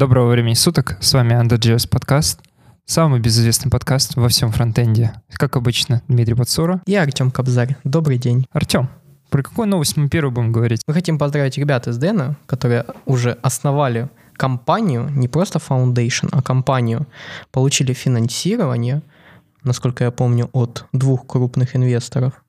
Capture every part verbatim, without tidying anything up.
Доброго времени суток, с вами Android.js подкаст, самый безызвестный подкаст во всем фронтенде. Как обычно, Дмитрий Подсура и Артем Кобзарь. Добрый день. Артем, про какую новость мы первым будем говорить? Мы хотим поздравить ребят из Дэна, которые уже основали компанию, не просто Foundation, а компанию. Получили финансирование, насколько я помню, от двух крупных инвесторов.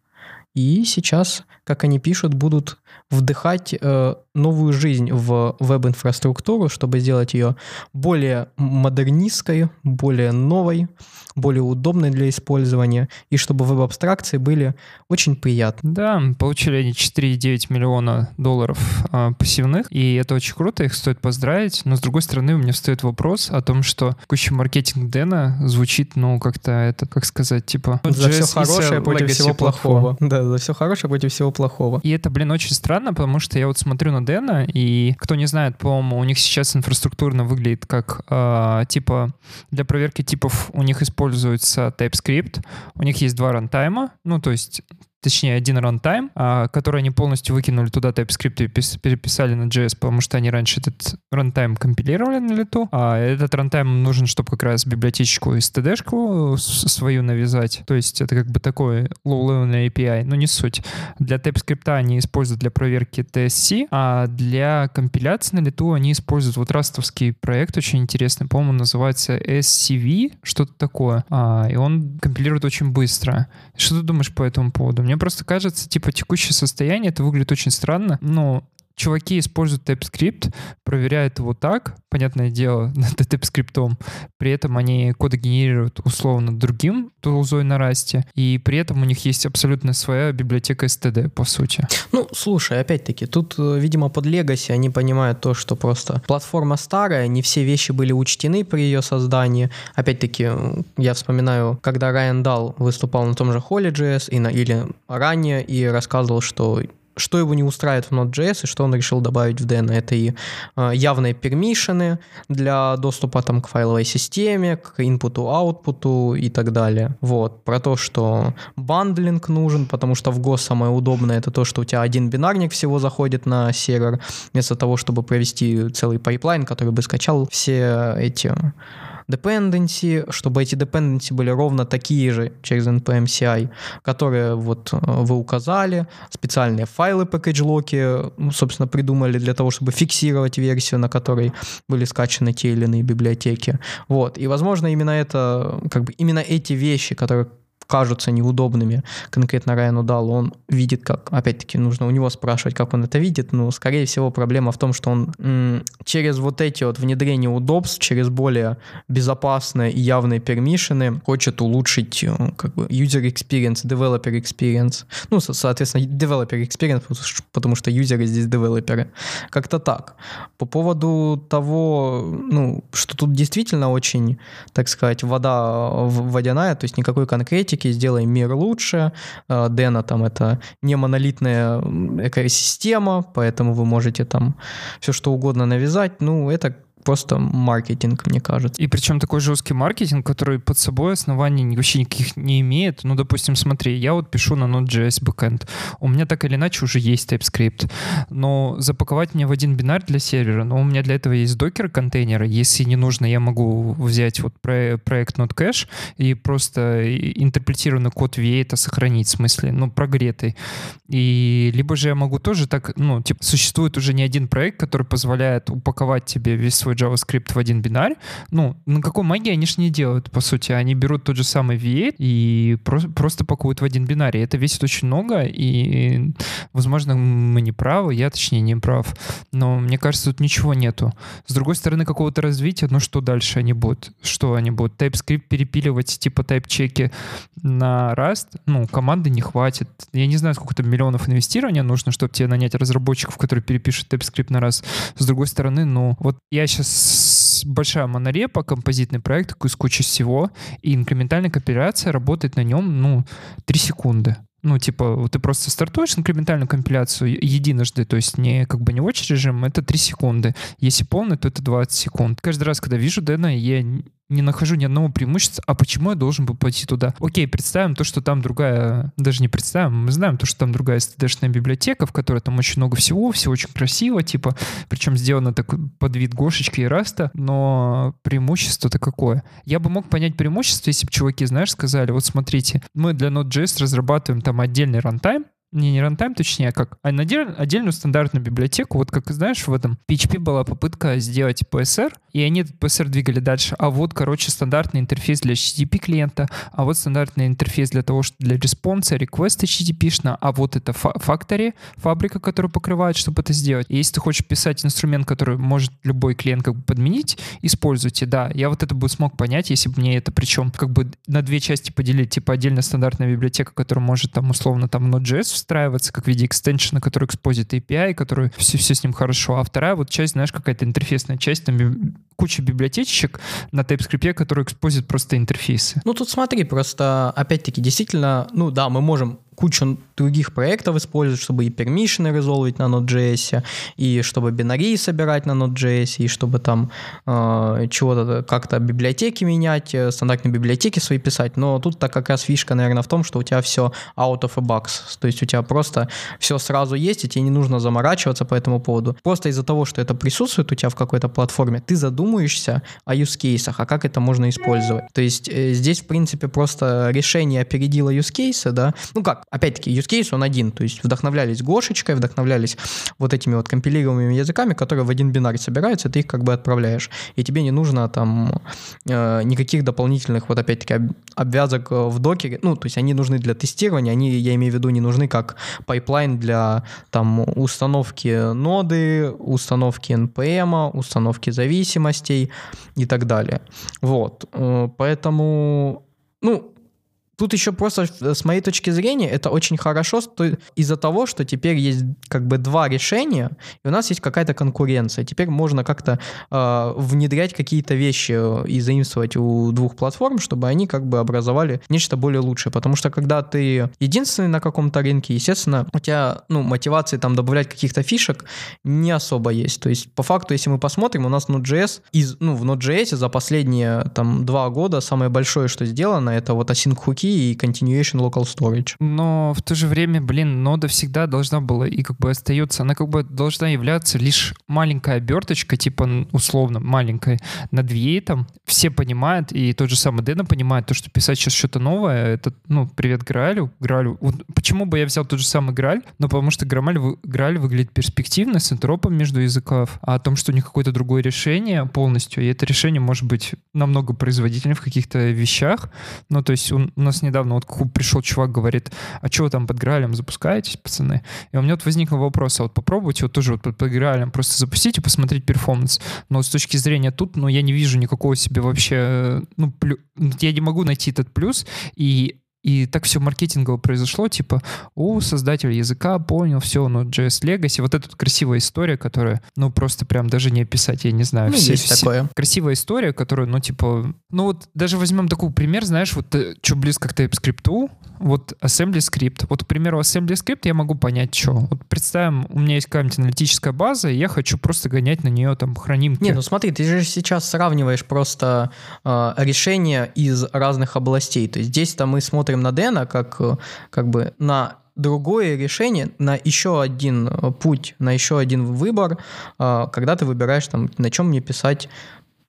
И сейчас, как они пишут, будут вдыхать э, новую жизнь в веб-инфраструктуру, чтобы сделать ее более модернистской, более новой, более удобной для использования, и чтобы веб-абстракции были очень приятны. Да, получили они четыре целых девять десятых миллиона долларов э, пассивных, и это очень круто, их стоит поздравить, но с другой стороны у меня встает вопрос о том, что текущий маркетинг Дэна звучит, ну, как-то это, как сказать, типа... За все хорошее против всего плохого. Да, за все хорошее против всего плохого. И это, блин, очень странно, потому что я вот смотрю на Дэна, и кто не знает, по-моему, у них сейчас инфраструктурно выглядит как э, типа... Для проверки типов у них используется Используется TypeScript. У них есть два рантайма, ну, то есть, точнее, один рантайм, который они полностью выкинули туда TypeScript и переписали на джей эс, потому что они раньше этот рантайм компилировали на лету. А этот рантайм нужен, чтобы как раз библиотечку и стд-шку свою навязать. То есть это как бы такой low-level эй пи ай, но не суть. Для TypeScript они используют для проверки ти эс си, а для компиляции на лету они используют вот растовский проект, очень интересный, по-моему, называется эс си ви, что-то такое. А, и он компилирует очень быстро. Что ты думаешь по этому поводу? Мне просто кажется, типа, текущее состояние, это выглядит очень странно, но чуваки используют TypeScript, проверяют его так, понятное дело, над TypeScript, при этом они коды генерируют условно другим тулзой на Rust, и при этом у них есть абсолютно своя библиотека std, по сути. Ну, слушай, опять-таки, тут, видимо, под Legacy они понимают то, что просто платформа старая, не все вещи были учтены при ее создании. Опять-таки, я вспоминаю, когда Ryan Dahl выступал на том же холли джей эс и на, или ранее, и рассказывал, что... что его не устраивает в Node.js и что он решил добавить в Deno. Это и э, явные пермишины для доступа там, к файловой системе, к инпуту, аутпуту и так далее. Вот. Про то, что бандлинг нужен, потому что в Go самое удобное это то, что у тебя один бинарник всего заходит на сервер, вместо того, чтобы провести целый пайплайн, который бы скачал все эти... dependency, чтобы эти dependency были ровно такие же через эн пи эм си ай, которые вот вы указали, специальные файлы package-локи, собственно, придумали для того, чтобы фиксировать версию, на которой были скачаны те или иные библиотеки. Вот. И, возможно, именно это, как бы, именно эти вещи, которые кажутся неудобными конкретно Райану Далу, он видит как, опять-таки, нужно у него спрашивать, как он это видит, но, скорее всего, проблема в том, что он м- через вот эти вот внедрения удобств, через более безопасные и явные пермишины хочет улучшить, как бы, user experience, developer experience, ну, со- соответственно, developer experience, потому что юзеры здесь девелоперы. Как-то так. По поводу того, ну, что тут действительно очень, так сказать, вода водяная, то есть никакой конкретики, сделаем мир лучше. Дэна там это не монолитная экосистема, поэтому вы можете там все что угодно навязать. Ну, это просто маркетинг, мне кажется. И причем такой жесткий маркетинг, который под собой оснований вообще никаких не имеет. Ну, допустим, смотри, я вот пишу на Node.js backend. У меня так или иначе уже есть TypeScript. Но запаковать мне в один бинар для сервера, но у меня для этого есть докер-контейнеры. Если не нужно, я могу взять вот проект Node.cache и просто интерпретированный код ви восемь сохранить, в смысле, ну, прогретый. И либо же я могу тоже так, ну, типа, существует уже не один проект, который позволяет упаковать тебе весь свой JavaScript в один бинар. Ну, на какой магии они же не делают, по сути. Они берут тот же самый ви восемь и про- просто пакуют в один бинар. И это весит очень много, и, возможно, мы не правы, я, точнее, не прав. Но, мне кажется, тут ничего нету. С другой стороны, какого-то развития, ну, что дальше они будут? Что они будут? TypeScript перепиливать, типа, тайп-чеки на Rust? Ну, команды не хватит. Я не знаю, сколько там миллионов инвестирования нужно, чтобы тебе нанять разработчиков, которые перепишут TypeScript на Rust. С другой стороны, ну, вот я сейчас большая монорепа, композитный проект с кучей всего, и инкрементальная компиляция работает на нем, ну, три секунды. Ну, типа, ты просто стартуешь инкрементальную компиляцию единожды, то есть не как бы не watch режим, это три секунды. Если полный, то это двадцать секунд. Каждый раз, когда вижу Дэна, я не нахожу ни одного преимущества, а почему я должен был пойти туда? Окей, представим то, что там другая, даже не представим, мы знаем то, что там другая эс ти ди-шная библиотека, в которой там очень много всего, все очень красиво, типа, причем сделано так под вид Гошечки и Раста, но преимущество-то какое? Я бы мог понять преимущество, если бы чуваки, знаешь, сказали, вот смотрите, мы для Node.js разрабатываем там отдельный рантайм, не, не рантайм, точнее, а как, а отдельную, отдельную стандартную библиотеку, вот как, знаешь, в этом пи эйч пи была попытка сделать пи эс эр, и они этот пи эс эр двигали дальше, а вот, короче, стандартный интерфейс для эйч ти ти пи клиента, а вот стандартный интерфейс для того, что для респонса, реквеста эйч ти ти пи-шна, а вот это factory, фабрика, которая покрывает, чтобы это сделать. И если ты хочешь писать инструмент, который может любой клиент как бы подменить, используйте, да, я вот это бы смог понять, если бы мне это, причем, как бы на две части поделить, типа отдельно стандартная библиотека, которая может там, условно, там, Node.js встраиваться, как в виде экстеншена, который экспозит эй пи ай, который все, все с ним хорошо. А вторая вот часть, знаешь, какая-то интерфейсная часть, там биб... куча библиотечек на TypeScript, которые экспозит просто интерфейсы. Ну тут смотри, просто опять-таки действительно, ну да, мы можем кучу других проектов использовать, чтобы и permission резолвить на Node.js, и чтобы бинарии собирать на Node.js, и чтобы там э, чего-то как-то библиотеки менять, стандартные библиотеки свои писать, но тут-то как раз фишка, наверное, в том, что у тебя все out of a box, то есть у тебя просто все сразу есть, и тебе не нужно заморачиваться по этому поводу. Просто из-за того, что это присутствует у тебя в какой-то платформе, ты задумаешься о юзкейсах, а как это можно использовать. То есть э, здесь, в принципе, просто решение опередило юзкейсы, да, ну как, опять-таки, use case, он один, то есть вдохновлялись Гошечкой, вдохновлялись вот этими вот компилируемыми языками, которые в один бинар собираются, ты их как бы отправляешь, и тебе не нужно там э, никаких дополнительных вот опять-таки об, обвязок в докере, ну, то есть они нужны для тестирования, они, я имею в виду, не нужны как пайплайн для там установки ноды, установки эн пи эм, установки зависимостей и так далее. Вот, поэтому, ну, тут еще просто, с моей точки зрения, это очень хорошо из-за того, что теперь есть как бы два решения, и у нас есть какая-то конкуренция. Теперь можно как-то э, внедрять какие-то вещи и заимствовать у двух платформ, чтобы они как бы образовали нечто более лучшее. Потому что когда ты единственный на каком-то рынке, естественно, у тебя, ну, мотивации там добавлять каких-то фишек не особо есть. То есть по факту, если мы посмотрим, у нас Node.js, из, ну, в Node.js за последние там два года самое большое, что сделано, это вот async-хуки и continuation local storage. Но в то же время, блин, нода всегда должна была и как бы остается, она как бы должна являться лишь маленькая оберточка, типа условно маленькая, над ви восемь там. Все понимают, и тот же самый Дэна понимает, то, что писать сейчас что-то новое, это, ну, привет Граалю. Граалю. Вот почему бы я взял тот же самый Грааль? Ну, потому что Грааль выглядит перспективно, с энтропом между языков, а о том, что у них какое-то другое решение полностью, и это решение может быть намного производительнее в каких-то вещах. Ну, то есть у нас недавно вот пришел чувак, говорит, а что вы там под Граалем запускаетесь, пацаны? И у меня вот возник вопрос, а вот попробуйте вот тоже вот под Граалем просто запустить и посмотреть перформанс. Но вот с точки зрения тут, ну, я не вижу никакого себе вообще, ну, плю... я не могу найти этот плюс, и И так все маркетингово произошло, типа, о, создатель языка, понял, все, ну, Node.js Legacy, вот эта вот красивая история, которая, ну, просто прям даже не описать, я не знаю. Ну, все, есть все, такое. Красивая история, которую, ну, типа, ну, вот даже возьмем такой пример, знаешь, вот, что близко к TypeScript, вот Assembly Script. Вот, к примеру, Assembly Script я могу понять, что. Вот представим, у меня есть какая-нибудь аналитическая база, и я хочу просто гонять на нее, там, хранимки. Не, ну, смотри, ты же сейчас сравниваешь просто э, решения из разных областей. То есть здесь-то мы смотрим на Дэна как, как бы на другое решение, на еще один путь, на еще один выбор, когда ты выбираешь, там, на чем мне писать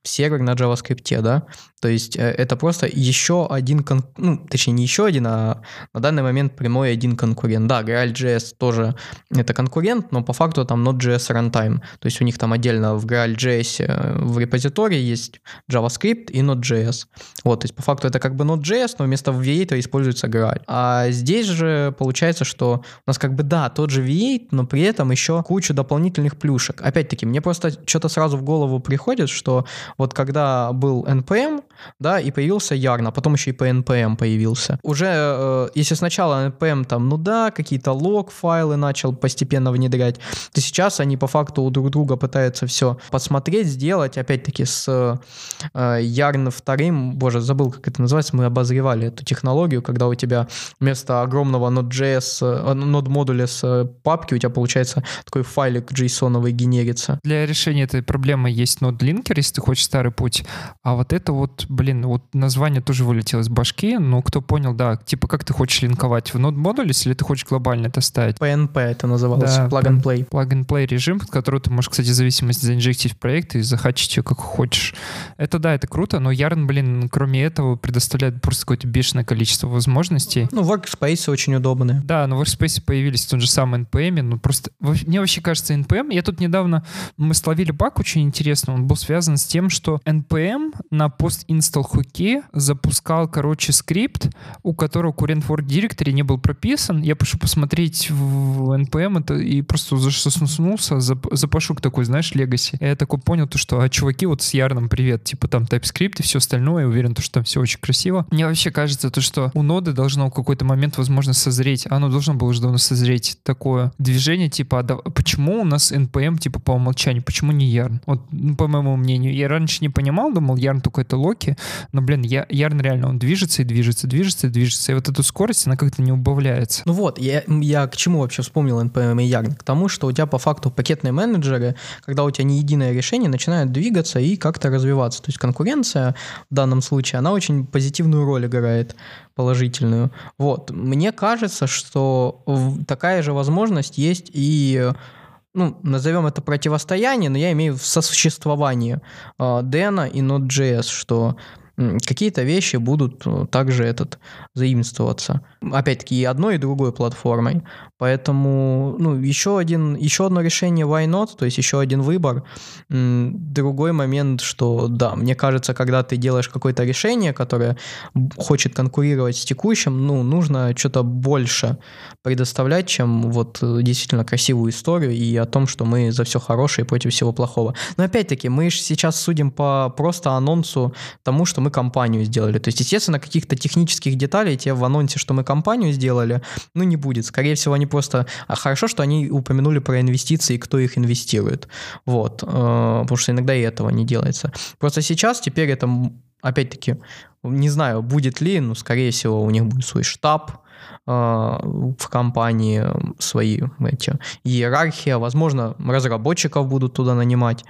сервер на JavaScript, да, то есть это просто еще один, кон... ну, точнее, не еще один, а на данный момент прямой один конкурент. Да, Graal.js тоже это конкурент, но по факту там Node.js Runtime, то есть у них там отдельно в Graal.js в репозитории есть JavaScript и Node.js, вот, то есть по факту это как бы Node.js, но вместо ви восемь используется Graal. А здесь же получается, что у нас как бы, да, тот же ви восемь, но при этом еще кучу дополнительных плюшек. Опять-таки, мне просто что-то сразу в голову приходит, что вот когда был npm, да, и появился Yarn, а потом еще и по npm появился. Уже, э, если сначала npm там, ну да, какие-то лог-файлы начал постепенно внедрять, то сейчас они по факту друг друга пытаются все подсмотреть, сделать. Опять-таки с э, Yarn вторым, боже, забыл, как это называется, мы обозревали эту технологию, когда у тебя вместо огромного Node.js, Node-модуля с папки у тебя получается такой файлик JSON-овый генерится. Для решения этой проблемы есть Node-линкер, если ты хочешь очень старый путь. А вот это вот, блин, вот название тоже вылетело из башки, но кто понял, да, типа как ты хочешь линковать в нод-модуле, если ты хочешь глобально это ставить. пи эн пи это называлось, да, plug-and-play. Plug-and-play режим, под который ты можешь, кстати, зависимость заинжектить в проект и захачить ее как хочешь. Это да, это круто, но Yarn, блин, кроме этого предоставляет просто какое-то бешеное количество возможностей. Ну, workspace очень удобные. Да, но workspace появились тот же самый эн пи эм, ну просто, мне вообще кажется, эн пи эм, я тут недавно, мы словили баг очень интересный, он был связан с тем, что эн пи эм на пост-инсталл хуке запускал, короче, скрипт, у которого current work directory не был прописан. Я пошел посмотреть в эн пи эм это и просто засоснулся, запашук такой, знаешь, legacy. Я такой понял, то, что а, чуваки, вот с Ярном привет, типа там TypeScript и все остальное, я уверен, то, что там все очень красиво. Мне вообще кажется, то, что у ноды должно в какой-то момент, возможно, созреть, оно должно было уже давно созреть такое движение, типа, а да, почему у нас эн пи эм, типа, по умолчанию, почему не Yarn? Вот, ну, по моему мнению, я раньше не понимал, думал, Yarn только это локи, но, блин, я, Yarn реально, он движется и движется, движется и движется, и вот эту скорость, она как-то не убавляется. Ну вот, я, я к чему вообще вспомнил эн пи эм и Yarn? К тому, что у тебя по факту пакетные менеджеры, когда у тебя не единое решение, начинают двигаться и как-то развиваться. То есть конкуренция в данном случае, она очень позитивную роль играет, положительную. Вот. Мне кажется, что такая же возможность есть и, ну, назовем это противостояние, но я имею в сосуществовании Дэна и Node.js, что какие-то вещи будут также этот, заимствоваться. Опять-таки и одной, и другой платформой. Поэтому ну, еще, один, еще одно решение why not, то есть еще один выбор. Другой момент, что да, мне кажется, когда ты делаешь какое-то решение, которое хочет конкурировать с текущим, ну, нужно что-то больше предоставлять, чем вот действительно красивую историю и о том, что мы за все хорошее и против всего плохого. Но опять-таки мы же сейчас судим по просто анонсу тому, что мы компанию сделали. То есть, естественно, каких-то технических деталей тебе в анонсе, что мы компанию сделали, ну, не будет. Скорее всего, они просто... А хорошо, что они упомянули про инвестиции, кто их инвестирует. Вот. Потому что иногда и этого не делается. Просто сейчас теперь это, опять-таки, не знаю, будет ли, но, скорее всего, у них будет свой штаб в компании, свои эти, иерархия, возможно, разработчиков будут туда нанимать.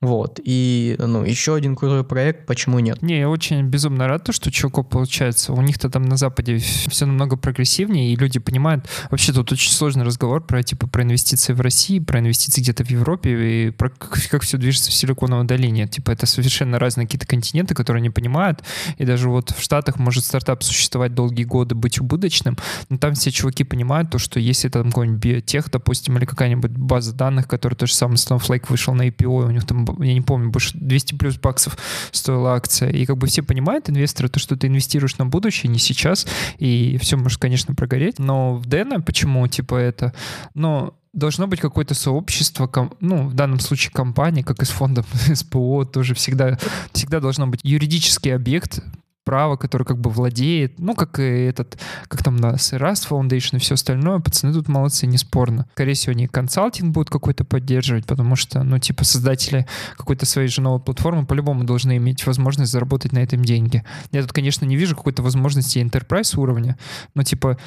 Вот. И ну, еще один крутой проект, почему нет? Не, я очень безумно рад, что чуваку получается. У них-то там на Западе все намного прогрессивнее, и люди понимают. Вообще тут очень сложный разговор про, типа, про инвестиции в России, про инвестиции где-то в Европе, и про как, как все движется в Силиконовой долине. Типа это совершенно разные какие-то континенты, которые не понимают. И даже вот в Штатах может стартап существовать долгие годы, быть убыточным, но там все чуваки понимают то, что если это там какой-нибудь биотех, допустим, или какая-нибудь база данных, которая тоже самый Snowflake вышел на ай пи о, у них там, я не помню, больше двести плюс баксов стоила акция. И как бы все понимают, инвесторы, то, что ты инвестируешь на будущее, не сейчас, и все может, конечно, прогореть. Но в Дэна почему, типа, это... Но должно быть какое-то сообщество, ну, в данном случае компании, как и с фондом эс пэ о, тоже всегда, всегда должно быть юридический объект, право, которое как бы владеет, ну, как и этот, как там, да, Rust Foundation и все остальное, пацаны тут молодцы, неспорно. Скорее всего, они консалтинг будут какой-то поддерживать, потому что, ну, типа, создатели какой-то своей же новой платформы по-любому должны иметь возможность заработать на этом деньги. Я тут, конечно, не вижу какой-то возможности enterprise уровня, но, типа,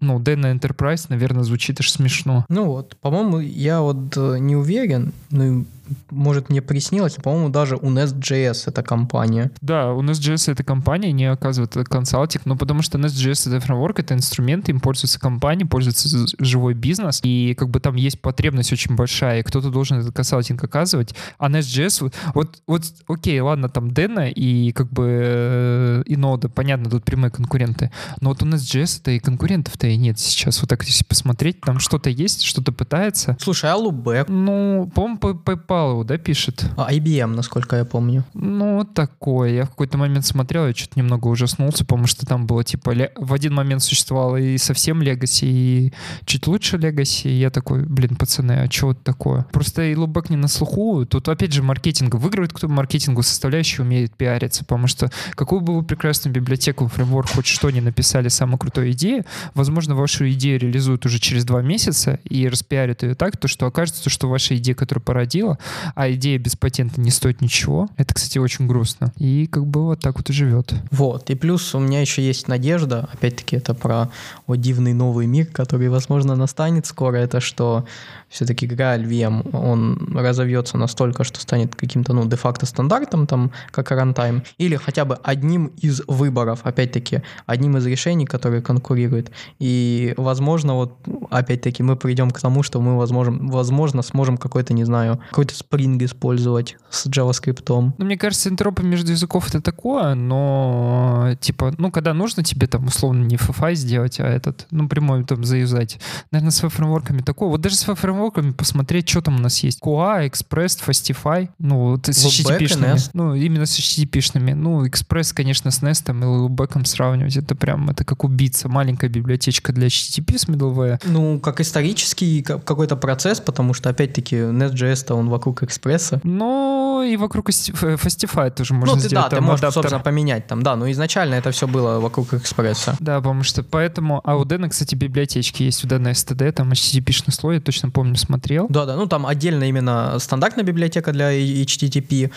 ну, Дэна Enterprise, наверное, звучит аж смешно. Ну вот, по-моему, я вот не уверен, ну, может, мне приснилось, по-моему, даже у NestJS это компания. Да, у NestJS это компания, не оказывает консалтинг, но потому что NestJS это фреймворк, это инструмент, им пользуются компании, пользуется живой бизнес, и как бы там есть потребность очень большая, и кто-то должен этот консалтинг оказывать, а NestJS, вот, вот, окей, ладно, там Дэна и как бы и Нода, понятно, тут прямые конкуренты, но вот у NestJS это и конкурентов-то и нет сейчас, вот так если посмотреть, там что-то есть, что-то пытается. Слушай, а loopback? Ну, по-моему, PayPal, да, пишет? А ай би эм, насколько я помню. Ну, такое. Я в какой-то момент смотрел, я что-то немного ужаснулся, потому что там было, типа, в один момент существовало и совсем Legacy, и чуть лучше Legacy, и я такой, блин, пацаны, а что вот такое? Просто и loopback не на слуху, тут, опять же, маркетинг. Выигрывает кто маркетингу составляющий, умеет пиариться, потому что какую бы вы прекрасную библиотеку, фреймворк, хоть что ни написали, самой крутой идеи, возможно, вашу идею реализуют уже через два месяца и распиарят ее так, то, что окажется, что ваша идея, которую породила, а идея без патента не стоит ничего. Это, кстати, очень грустно. И как бы вот так вот и живет. Вот. И плюс у меня еще есть надежда, опять-таки это про о, дивный новый мир, который, возможно, настанет скоро, это что все-таки Graal ви эм, он разовьется настолько, что станет каким-то, ну, де-факто стандартом, там, как и рантайм, или хотя бы одним из выборов, опять-таки, одним из решений, которые конкурируют. И, возможно, вот, опять-таки, мы придем к тому, что мы, возможно, возможно сможем какой-то, не знаю, какой-то спринг использовать с JavaScript. Ну, мне кажется, интропы между языков это такое, но, типа, ну, когда нужно тебе, там, условно, не эф эф ай сделать, а этот, ну, прямой, там, заюзать. Наверное, с фреймворками такое. Вот даже с фреймворками посмотреть, что там у нас есть. Коа, Express, Fastify, ну, вот с эйч ти ти пи-шными. Ну, именно с эйч ти ти пи-шными. Ну, Express, конечно, с Nest и loopback сравнивать, это прям, это как убийца. Маленькая библиотечка для эйч ти ти пи с middleware. Ну, как исторический какой-то процесс, потому что, опять-таки, NestJS-то он вокруг Express. Ну, и вокруг Fastify тоже можно ну, ты, сделать. Да, там, ты можешь, адаптер. собственно, поменять там, да, но изначально это все было вокруг Express. Да, потому что поэтому, а у Дэна, кстати, библиотечки есть, у Дэна эс ти ди, там эйч ти ти пи-шный слой, я точно помню, смотрел. Да-да, ну там отдельно именно стандартная библиотека для эйч ти ти пи,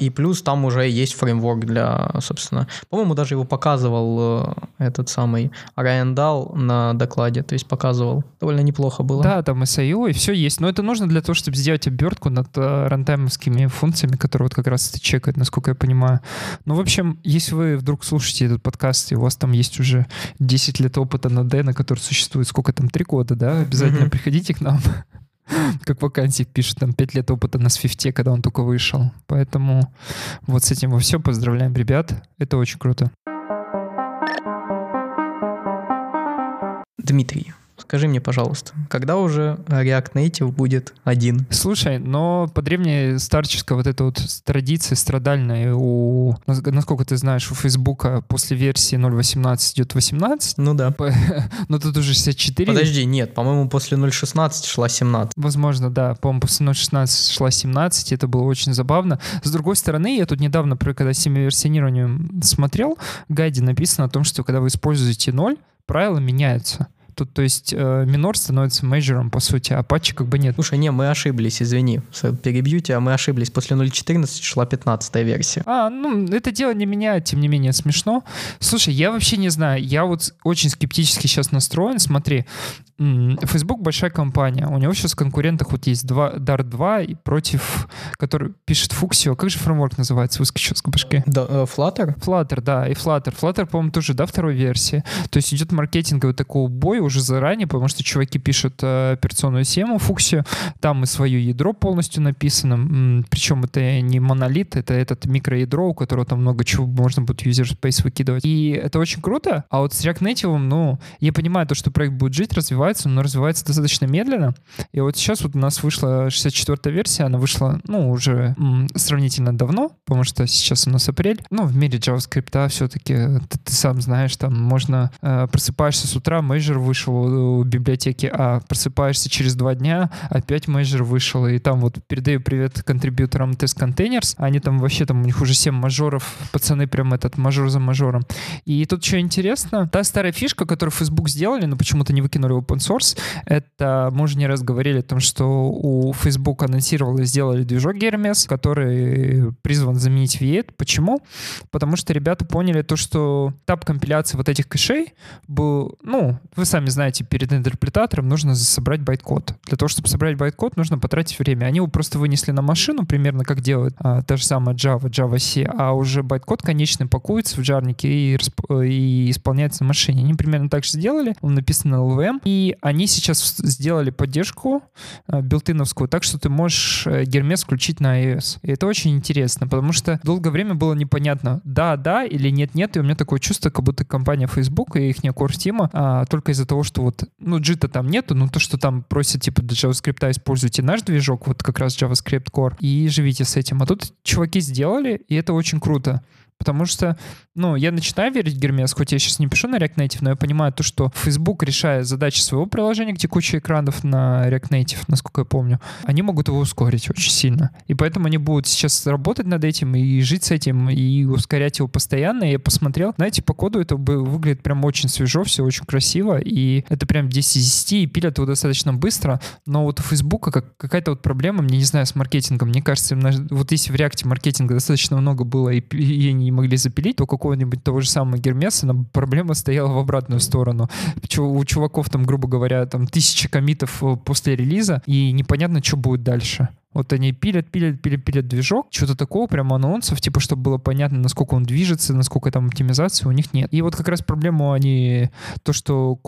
и плюс там уже есть фреймворк для, собственно, по-моему, даже его показывал этот самый Ryan Dahl на докладе, то есть показывал. Довольно неплохо было. Да, там эс ай о и все есть, но это нужно для того, чтобы сделать обертку над рантаймовскими функциями, которые вот как раз это чекают, насколько я понимаю. Ну, в общем, если вы вдруг слушаете этот подкаст, и у вас там есть уже десять лет опыта на Дэна, который существует, сколько там, три года, да, обязательно mm-hmm. приходите к нам. Как вакансии пишут, там пять лет опыта на Свифте, когда он только вышел. Поэтому вот с этим во все. Поздравляем ребят. Это очень круто. Дмитрий, скажи мне, пожалуйста, когда уже React Native будет один? Слушай, но по древней старческой вот этой вот традиции страдальной у... Насколько ты знаешь, у Фейсбука после версии ноль точка восемнадцать идет восемнадцать. Ну да. По... Но тут уже шестьдесят четыре. Подожди, нет, по-моему, после ноль точка шестнадцать шла семнадцать. Возможно, да. По-моему, после ноль точка шестнадцать шла семнадцать. Это было очень забавно. С другой стороны, я тут недавно, когда семиверсионирование смотрел, в гайде написано о том, что когда вы используете ноль, правила меняются. Тут, то есть, минор становится мейджором, по сути, а патчи как бы нет. Слушай, не, мы ошиблись, извини, перебью тебя, мы ошиблись. После ноль точка четырнадцать шла пятнадцатая версия. А, ну, это дело не меня, тем не менее, смешно. Слушай, я вообще не знаю, я вот очень скептически сейчас настроен, смотри, Facebook большая компания, у него сейчас в конкурентах вот есть Dart два и против, который пишет Фуксио, как же фреймворк называется, выскочил с башки? Да, Flutter? Flutter, да, и Flutter. Flutter, по-моему, тоже, да, второй версии. То есть идет маркетинговый такой бой уже заранее, потому что чуваки пишут операционную систему Фуксио, там и свое ядро полностью написано, причем это не монолит, это этот микроядро, у которого там много чего можно будет user space выкидывать. И это очень круто, а вот с React Native, ну, я понимаю то, что проект будет жить, развиваться, но развивается достаточно медленно. И вот сейчас вот у нас вышла шестьдесят четвёртая версия, она вышла, ну, уже м, сравнительно давно, потому что сейчас у нас апрель. Ну, в мире JavaScript все-таки, ты, ты сам знаешь, там можно э, просыпаешься с утра, мейджор вышел у, у библиотеки, а просыпаешься через два дня, опять мейджор вышел, и там вот передаю привет контрибьюторам Test Containers, они там вообще, там у них уже семь мажоров, пацаны прям этот мажор за мажором. И тут что интересно, та старая фишка, которую Facebook сделали, но почему-то не выкинули его open source, это мы уже не раз говорили о том, что у Facebook анонсировал и сделали движок Hermes, который призван заменить ви восемь. Почему? Потому что ребята поняли то, что этап компиляции вот этих кэшей был, ну, вы сами знаете, перед интерпретатором нужно собрать байткод. Для того, чтобы собрать байткод, нужно потратить время. Они его просто вынесли на машину, примерно как делает а, та же самая Java, Java-C, а уже байткод конечный пакуется в джарнике и, и исполняется на машине. Они примерно так же сделали. Он написан на эл ви эм, и И они сейчас сделали поддержку билтиновскую, так что ты можешь Hermes включить на iOS. И это очень интересно, потому что долгое время было непонятно, да, да или нет, нет. И у меня такое чувство, как будто компания Facebook и их core team, а, только из-за того, что вот, ну, джита там нету, но то, что там просят, типа, для JavaScript используйте наш движок, вот как раз JavaScript Core, и живите с этим. А тут чуваки сделали, и это очень круто. Потому что, ну, я начинаю верить в Гермес, хоть я сейчас не пишу на React Native, но я понимаю то, что Facebook, решая задачи своего приложения, где куча экранов на React Native, насколько я помню, они могут его ускорить очень сильно. И поэтому они будут сейчас работать над этим и жить с этим, и ускорять его постоянно. И я посмотрел, знаете, по коду это выглядит прям очень свежо, все очень красиво, и это прям десять из десяти, и пилят его достаточно быстро. Но вот у Facebook как, какая-то вот проблема, мне не знаю, с маркетингом. Мне кажется, вот если в React маркетинга достаточно много было, и, и они не могли запилить, то какого-нибудь того же самого Гермеса проблема стояла в обратную сторону. У чуваков там, грубо говоря, там тысячи коммитов после релиза, и непонятно, что будет дальше. Вот они пилят, пилят, пилят, пилят движок, что-то такого, прям анонсов, типа, чтобы было понятно, насколько он движется, насколько там оптимизации у них нет. И вот как раз проблему они... То, что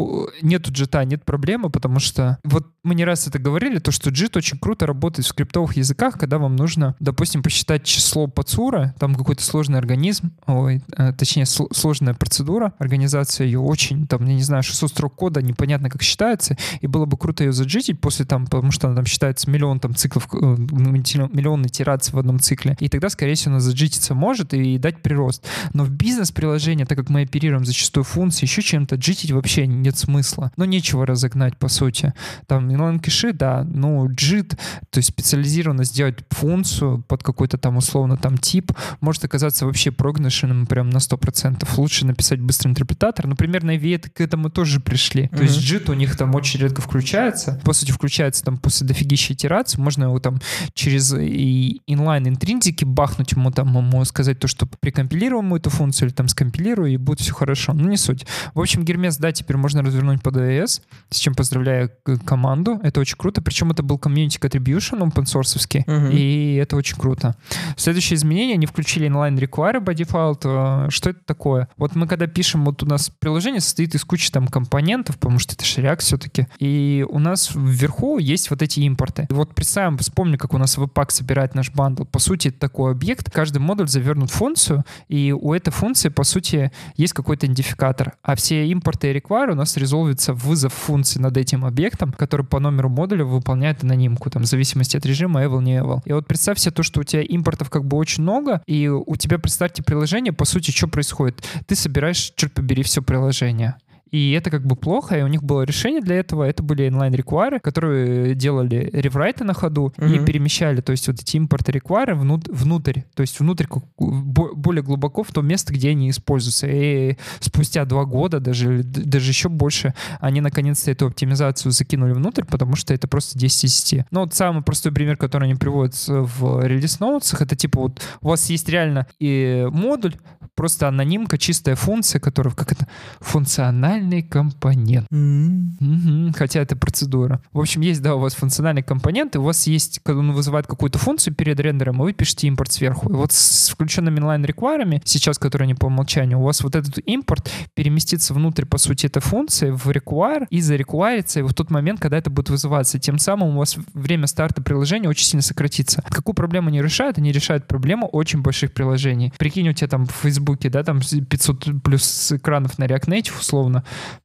нету джита, нет проблемы, потому что... Вот мы не раз это говорили, то, что джит очень круто работает в скриптовых языках, когда вам нужно, допустим, посчитать число пацура, там какой-то сложный организм, ой, точнее, сложная процедура, организация ее очень, там, я не знаю, шестьсот строк кода, непонятно, как считается, и было бы круто ее заджитить после там, потому что она там считается миллион там циклов... миллион итераций в одном цикле. И тогда, скорее всего, она заджититься может и дать прирост. Но в бизнес-приложении, так как мы оперируем зачастую функции, еще чем-то джитить вообще нет смысла. Но нечего разогнать, по сути. Там инлайн-кэши, да, но джит, то есть специализированно сделать функцию под какой-то там условно там тип, может оказаться вообще прогнешенным прям на сто процентов. Лучше написать быстрый интерпретатор. Например, на ви восемь к этому тоже пришли. То есть джит у них там очень редко включается. По сути, включается там после дофигища итераций. Можно его там через инлайн-интринзики бахнуть ему, там, ему сказать то, что прикомпилирую ему эту функцию, или там скомпилирую, и будет все хорошо. Ну, не суть. В общем, Гермес, да, теперь можно развернуть под iOS, с чем поздравляю команду. Это очень круто. Причем это был community contribution, он open-source-овский, uh-huh. и это очень круто. Следующее изменение, они включили inline-require by default. Что это такое? Вот мы когда пишем, вот у нас приложение состоит из кучи там компонентов, потому что это же React все-таки, и у нас вверху есть вот эти импорты. Вот представим, вспомним, как у нас веб-пак собирает наш бандл. По сути, это такой объект. Каждый модуль завернут в функцию, и у этой функции, по сути, есть какой-то идентификатор. А все импорты и require у нас резолвится в вызов функции над этим объектом, который по номеру модуля выполняет анонимку, там, в зависимости от режима eval, не eval. И вот представь себе то, что у тебя импортов как бы очень много, и у тебя, представьте, приложение, по сути, что происходит? Ты собираешь, черт побери, все приложение. И это как бы плохо, и у них было решение для этого. Это были inline-require, которые делали реврайты на ходу uh-huh. и перемещали, то есть вот эти импорты-require внут- внутрь, то есть внутрь более глубоко в то место, где они используются. И спустя два года, даже, даже еще больше, они наконец-то эту оптимизацию закинули внутрь, потому что это просто десять из десяти. Но вот самый простой пример, который они приводят в релиз-ноутсах, это типа вот у вас есть реально и модуль, просто анонимка, чистая функция, которая как это функциональный компонент. Mm-hmm. Mm-hmm. Хотя это процедура. В общем, есть, да, у вас функциональный компонент, и у вас есть, когда он вызывает какую-то функцию перед рендером, и вы пишете импорт сверху. И вот с включенными inline-require'ами, сейчас, которые не по умолчанию, у вас вот этот импорт переместится внутрь, по сути, этой функции в require и зареквайрится в тот момент, когда это будет вызываться. Тем самым у вас время старта приложения очень сильно сократится. Какую проблему они решают? Они решают проблему очень больших приложений. Прикинь, у тебя там Facebook, да, там пятьсот плюс экранов на React Native условно.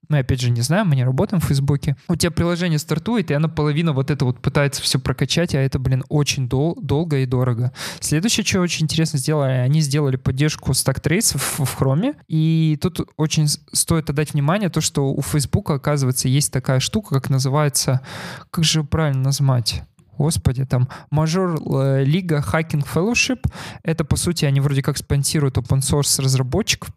Мы, опять же, не знаем, мы не работаем в Фейсбуке. У тебя приложение стартует, и она половина вот это вот пытается все прокачать, а это, блин, очень дол- долго и дорого. Следующее, что очень интересно сделали, они сделали поддержку стак-трейсов в Chrome, и тут очень стоит отдать внимание то, что у Фейсбука, оказывается, есть такая штука, как называется, как же правильно назвать? Господи, там Major League Hacking Fellowship. Это, по сути, они вроде как спонсируют open-source разработчиков.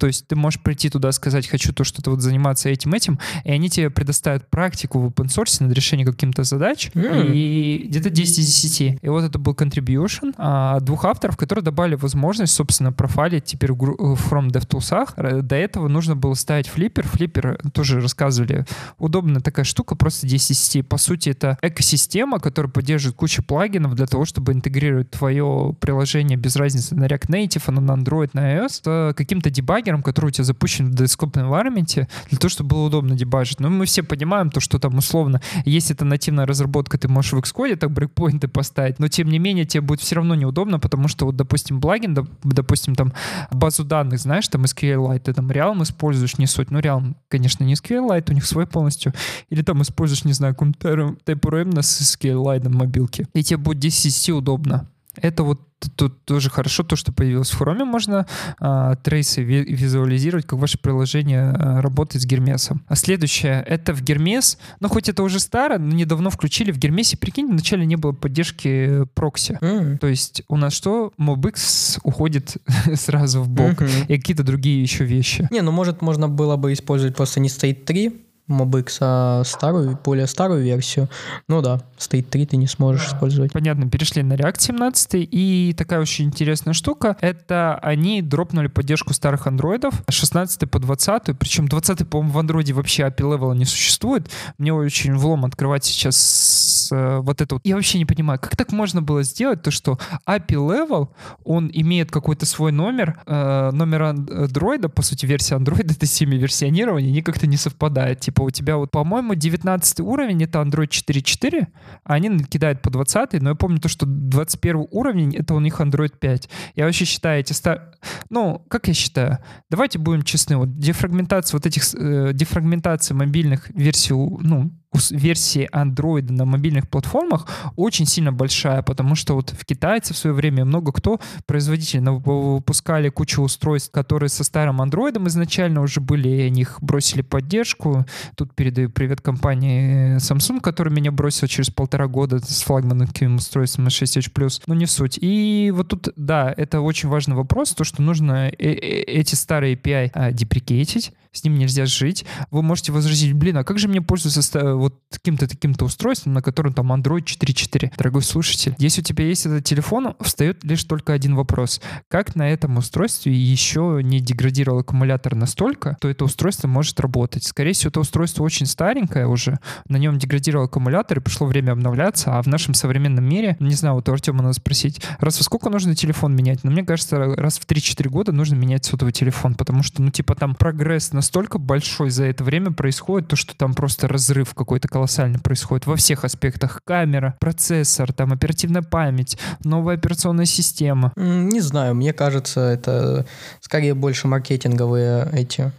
То есть ты можешь прийти туда, сказать, хочу то, что ты вот заниматься этим-этим, и они тебе предоставят практику в open-source над решением каким-то задач, mm. и где-то десять из десяти. И вот это был contribution а, двух авторов, которые добавили возможность, собственно, профайлить теперь в Chrome DevTools. До этого нужно было ставить флиппер. Флиппер тоже рассказывали. Удобная такая штука, просто десять из десяти. По сути, это экосистема, которая поддерживает кучу плагинов для того, чтобы интегрировать твое приложение без разницы на React Native, оно на Android, на iOS, с каким-то дебагом, который у тебя запущен в десктопном environment, для того, чтобы было удобно дебажить. Но мы все понимаем то, что там условно, если это нативная разработка, ты можешь в Xcode так брейкпоинты поставить, но тем не менее тебе будет все равно неудобно, потому что вот, допустим, плагин, доп, допустим, там базу данных, знаешь, там эс кью эль лайт, ты там Realm используешь, не суть. Ну, Realm, конечно, не эс кью эль лайт, у них свой полностью. Или там используешь, не знаю, какой-то TypeRM с эс кью эль лайт на мобилке. И тебе будет десять из десяти удобно. Это вот тут тоже хорошо, то, что появилось в Chrome, можно а, трейсы ви- визуализировать, как ваше приложение а, работает с Гермесом. А следующее, это в Гермес, ну хоть это уже старо, но недавно включили в Гермесе, прикинь, вначале не было поддержки прокси. Mm-hmm. То есть у нас что? MobX уходит сразу в бок, mm-hmm. и какие-то другие еще вещи. Не, ну может можно было бы использовать просто не стоит три, MobX, а старую, более старую версию. Ну да, стоит три ты не сможешь использовать. Понятно, перешли на React семнадцать, и такая очень интересная штука, это они дропнули поддержку старых андроидов, шестнадцать по двадцать, причем двадцать, по-моему, в андроиде вообще эй пи ай-левела не существует. Мне очень влом открывать сейчас э, вот это вот. Я вообще не понимаю, как так можно было сделать, то что эй пи ай-левел, он имеет какой-то свой номер, э, номер андроида, по сути, версия андроида, это семь версионирование, они как-то не совпадают, типа у тебя вот, по-моему, девятнадцатый уровень — это Android четыре точка четыре, а они кидают по двадцатый, но я помню то, что двадцать первый уровень — это у них Android пять. Я вообще считаю эти... Ста... Ну, как я считаю? Давайте будем честны. Вот дефрагментация вот этих... Э, дефрагментация мобильных версий, ну, версии Android на мобильных платформах очень сильно большая, потому что вот в китайцев в свое время много кто производители выпускали кучу устройств, которые со старым Android изначально уже были, и они их бросили поддержку. Тут передаю привет компании Samsung, которая меня бросила через полтора года с флагманским устройством на шесть тысяч плюс, но не суть. И вот тут, да, это очень важный вопрос, то, что нужно эти старые эй пи ай деприкейтить, с ним нельзя жить. Вы можете возразить, блин, а как же мне пользоваться вот таким-то, таким-то устройством, на котором там Android четыре точка четыре. Дорогой слушатель, если у тебя есть этот телефон, встает лишь только один вопрос. Как на этом устройстве еще не деградировал аккумулятор настолько, то это устройство может работать? Скорее всего, это устройство очень старенькое уже, на нем деградировал аккумулятор, и пришло время обновляться, а в нашем современном мире, не знаю, вот у Артема надо спросить, раз во сколько нужно телефон менять? Но мне кажется, раз в три-четыре года нужно менять сотовый телефон, потому что, ну, типа там прогресс настолько большой за это время происходит, то, что там просто разрыв какой-то какой-то колоссальный происходит во всех аспектах. Камера, процессор, там оперативная память, новая операционная система. Не знаю, мне кажется, это скорее больше маркетинговые эти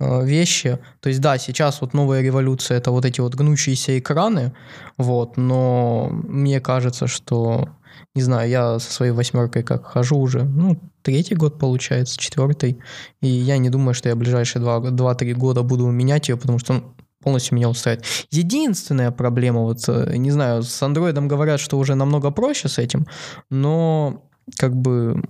э, вещи. То есть да, сейчас вот новая революция — это вот эти вот гнущиеся экраны, вот, но мне кажется, что, не знаю, я со своей восьмеркой как хожу уже, ну, третий год, получается, четвертый, и я не думаю, что я в ближайшие два-три года буду менять ее, потому что полностью меня устраивает. Единственная проблема, вот, не знаю, с андроидом говорят, что уже намного проще с этим, но как бы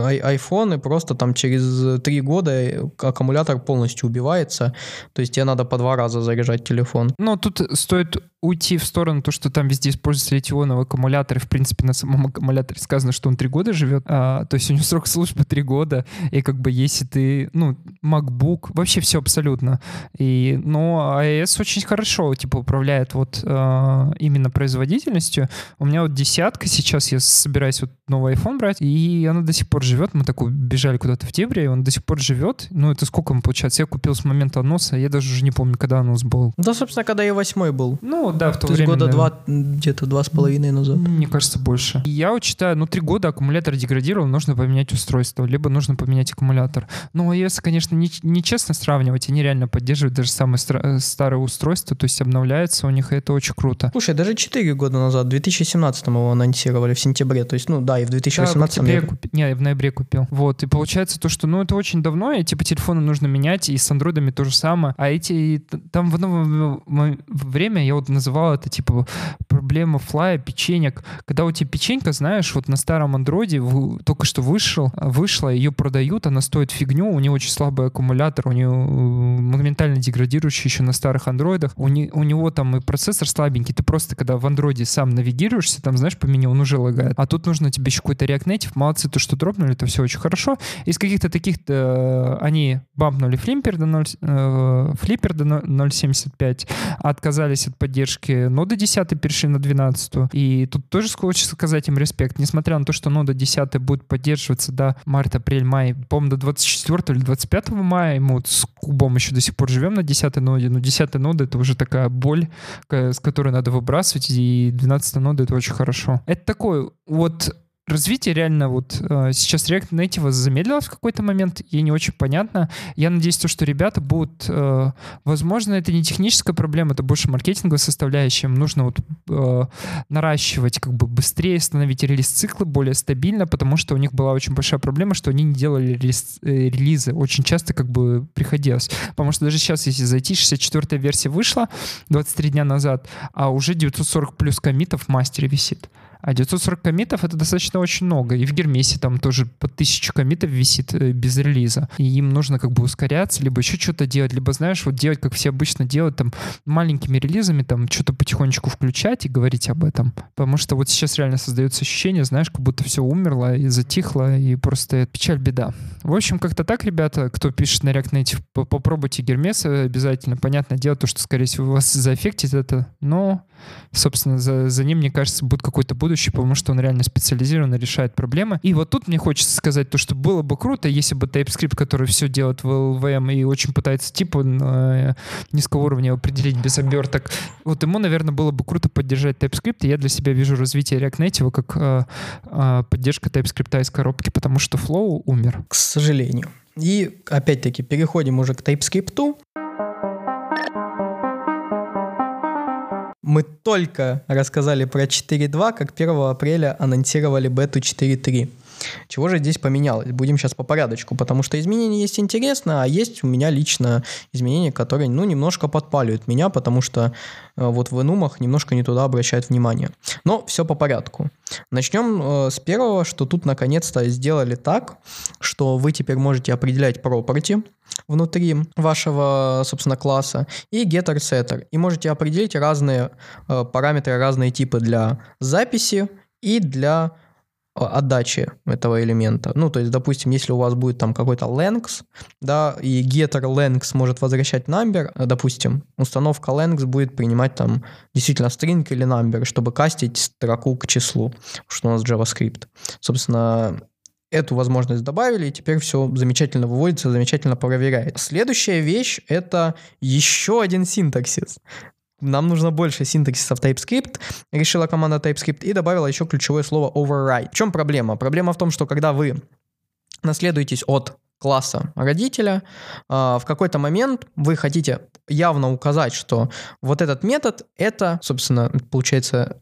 ай- айфоны просто там через три года аккумулятор полностью убивается, то есть тебе надо по два раза заряжать телефон. Но тут стоит уйти в сторону, то, что там везде используется литий-ионовый аккумулятор, и, в принципе, на самом аккумуляторе сказано, что он три года живет, а, то есть у него срок службы три года, и как бы если ты, ну, MacBook, вообще все абсолютно, и, но iOS очень хорошо, типа, управляет вот а, именно производительностью. У меня вот десятка сейчас, я собираюсь вот новый iPhone брать, и она до сих пор живет, мы так бежали куда-то в дебри, и он до сих пор живет, ну, это сколько ему получается, я купил с момента анонса, я даже уже не помню, когда анонс был. Да, собственно, когда и восьмой был. Ну, да, в то, то время, года два, где-то два с половиной назад. Мне кажется, больше. Я вот считаю, ну, три года аккумулятор деградировал, нужно поменять устройство, либо нужно поменять аккумулятор. Ну, iOS, конечно, не, не честно сравнивать, они реально поддерживают даже самые стра- старые устройства, то есть обновляются у них, и это очень круто. Слушай, даже четыре года назад, в две тысячи семнадцатом его анонсировали, в сентябре, то есть, ну, да, и в две тысячи восемнадцатом... Да, в октябре я... купил. Не, я в ноябре купил. Вот, и получается то, что, ну, это очень давно, и, типа, телефоны нужно менять, и с андроидами то же самое, а эти... И, там в новое время я вот называл это, типа, проблема флая, печенек. Когда у тебя печенька, знаешь, вот на старом андроиде только что вышел, вышла, ее продают, она стоит фигню, у нее очень слабый аккумулятор, у нее моментально деградирующий еще на старых андроидах, у, не, у него там и процессор слабенький, ты просто, когда в андроиде сам навигируешься, там, знаешь, по меню он уже лагает. А тут нужно тебе еще какой-то React Native, молодцы, то, что дропнули, это все очень хорошо. Из каких-то таких они бампнули флиппер до, ноль, э, флиппер до ноль, ноль семьдесят пять, отказались от поддержки Нода десять, перешли на двенадцать. И тут тоже хочется сказать им респект. Несмотря на то, что нода десять будет поддерживаться до марта, апрель, май, по-моему, до двадцать четвёртого или двадцать пятого мая, мы вот с кубом еще до сих пор живем на десятой ноде, но десятая нода — это уже такая боль, с которой надо выбрасывать, и двенадцатая нода — это очень хорошо. Это такой вот... Развитие реально вот э, сейчас React Native замедлилось в какой-то момент, и не очень понятно. Я надеюсь, то, что ребята будут... Э, возможно, это не техническая проблема, это больше маркетинговая составляющая. Им нужно вот э, наращивать, как бы быстрее становить релиз-циклы более стабильно, потому что у них была очень большая проблема, что они не делали релиз, э, релизы. Очень часто как бы приходилось. Потому что даже сейчас, если зайти, шестьдесят четвёртая версия вышла двадцать три дня назад, а уже девятьсот сорок плюс коммитов в мастере висит. А девятьсот сорок коммитов — это достаточно очень много. И в Гермесе там тоже по тысячу коммитов висит без релиза. И им нужно как бы ускоряться, либо еще что-то делать, либо, знаешь, вот делать, как все обычно делают, там, маленькими релизами, там, что-то потихонечку включать и говорить об этом. Потому что вот сейчас реально создается ощущение, знаешь, как будто все умерло и затихло, и просто печаль, беда. В общем, как-то так, ребята, кто пишет на React Native, попробуйте Гермес обязательно. Понятное дело, то, что, скорее всего, вас заэффектит это, но, собственно, за, за ним, мне кажется, будет какой-то будущее, потому что он реально специализированно решает проблемы. И вот тут мне хочется сказать то, что было бы круто, если бы TypeScript, который все делает в эл ви эм и очень пытается типа э, низкого уровня определить без оберток, вот ему, наверное, было бы круто поддержать TypeScript. И я для себя вижу развитие React Native как э, э, поддержка TypeScript из коробки, потому что Flow умер. К сожалению. И опять-таки переходим уже к TypeScript. Мы только рассказали про четыре точка два, как первого апреля анонсировали бету четыре точка три. Чего же здесь поменялось? Будем сейчас по порядочку, потому что изменения есть интересно, а есть у меня лично изменения, которые, ну, немножко подпаливают меня, потому что э, вот в инумах немножко не туда обращают внимание. Но все по порядку. Начнем э, с первого, что тут наконец-то сделали так, что вы теперь можете определять property внутри вашего, собственно, класса и getter, setter. И можете определить разные э, параметры, разные типы для записи и для э, отдачи этого элемента. Ну, то есть, допустим, если у вас будет там какой-то length, да, и getter length может возвращать number, допустим, установка length будет принимать там действительно string или number, чтобы кастить строку к числу, что у нас JavaScript. Собственно, эту возможность добавили, и теперь все замечательно выводится, замечательно проверяет. Следующая вещь — это еще один синтаксис. Нам нужно больше синтаксисов TypeScript, решила команда TypeScript, и добавила еще ключевое слово override. В чем проблема? Проблема в том, что когда вы наследуетесь от класса родителя, в какой-то момент вы хотите явно указать, что вот этот метод — это, собственно, получается...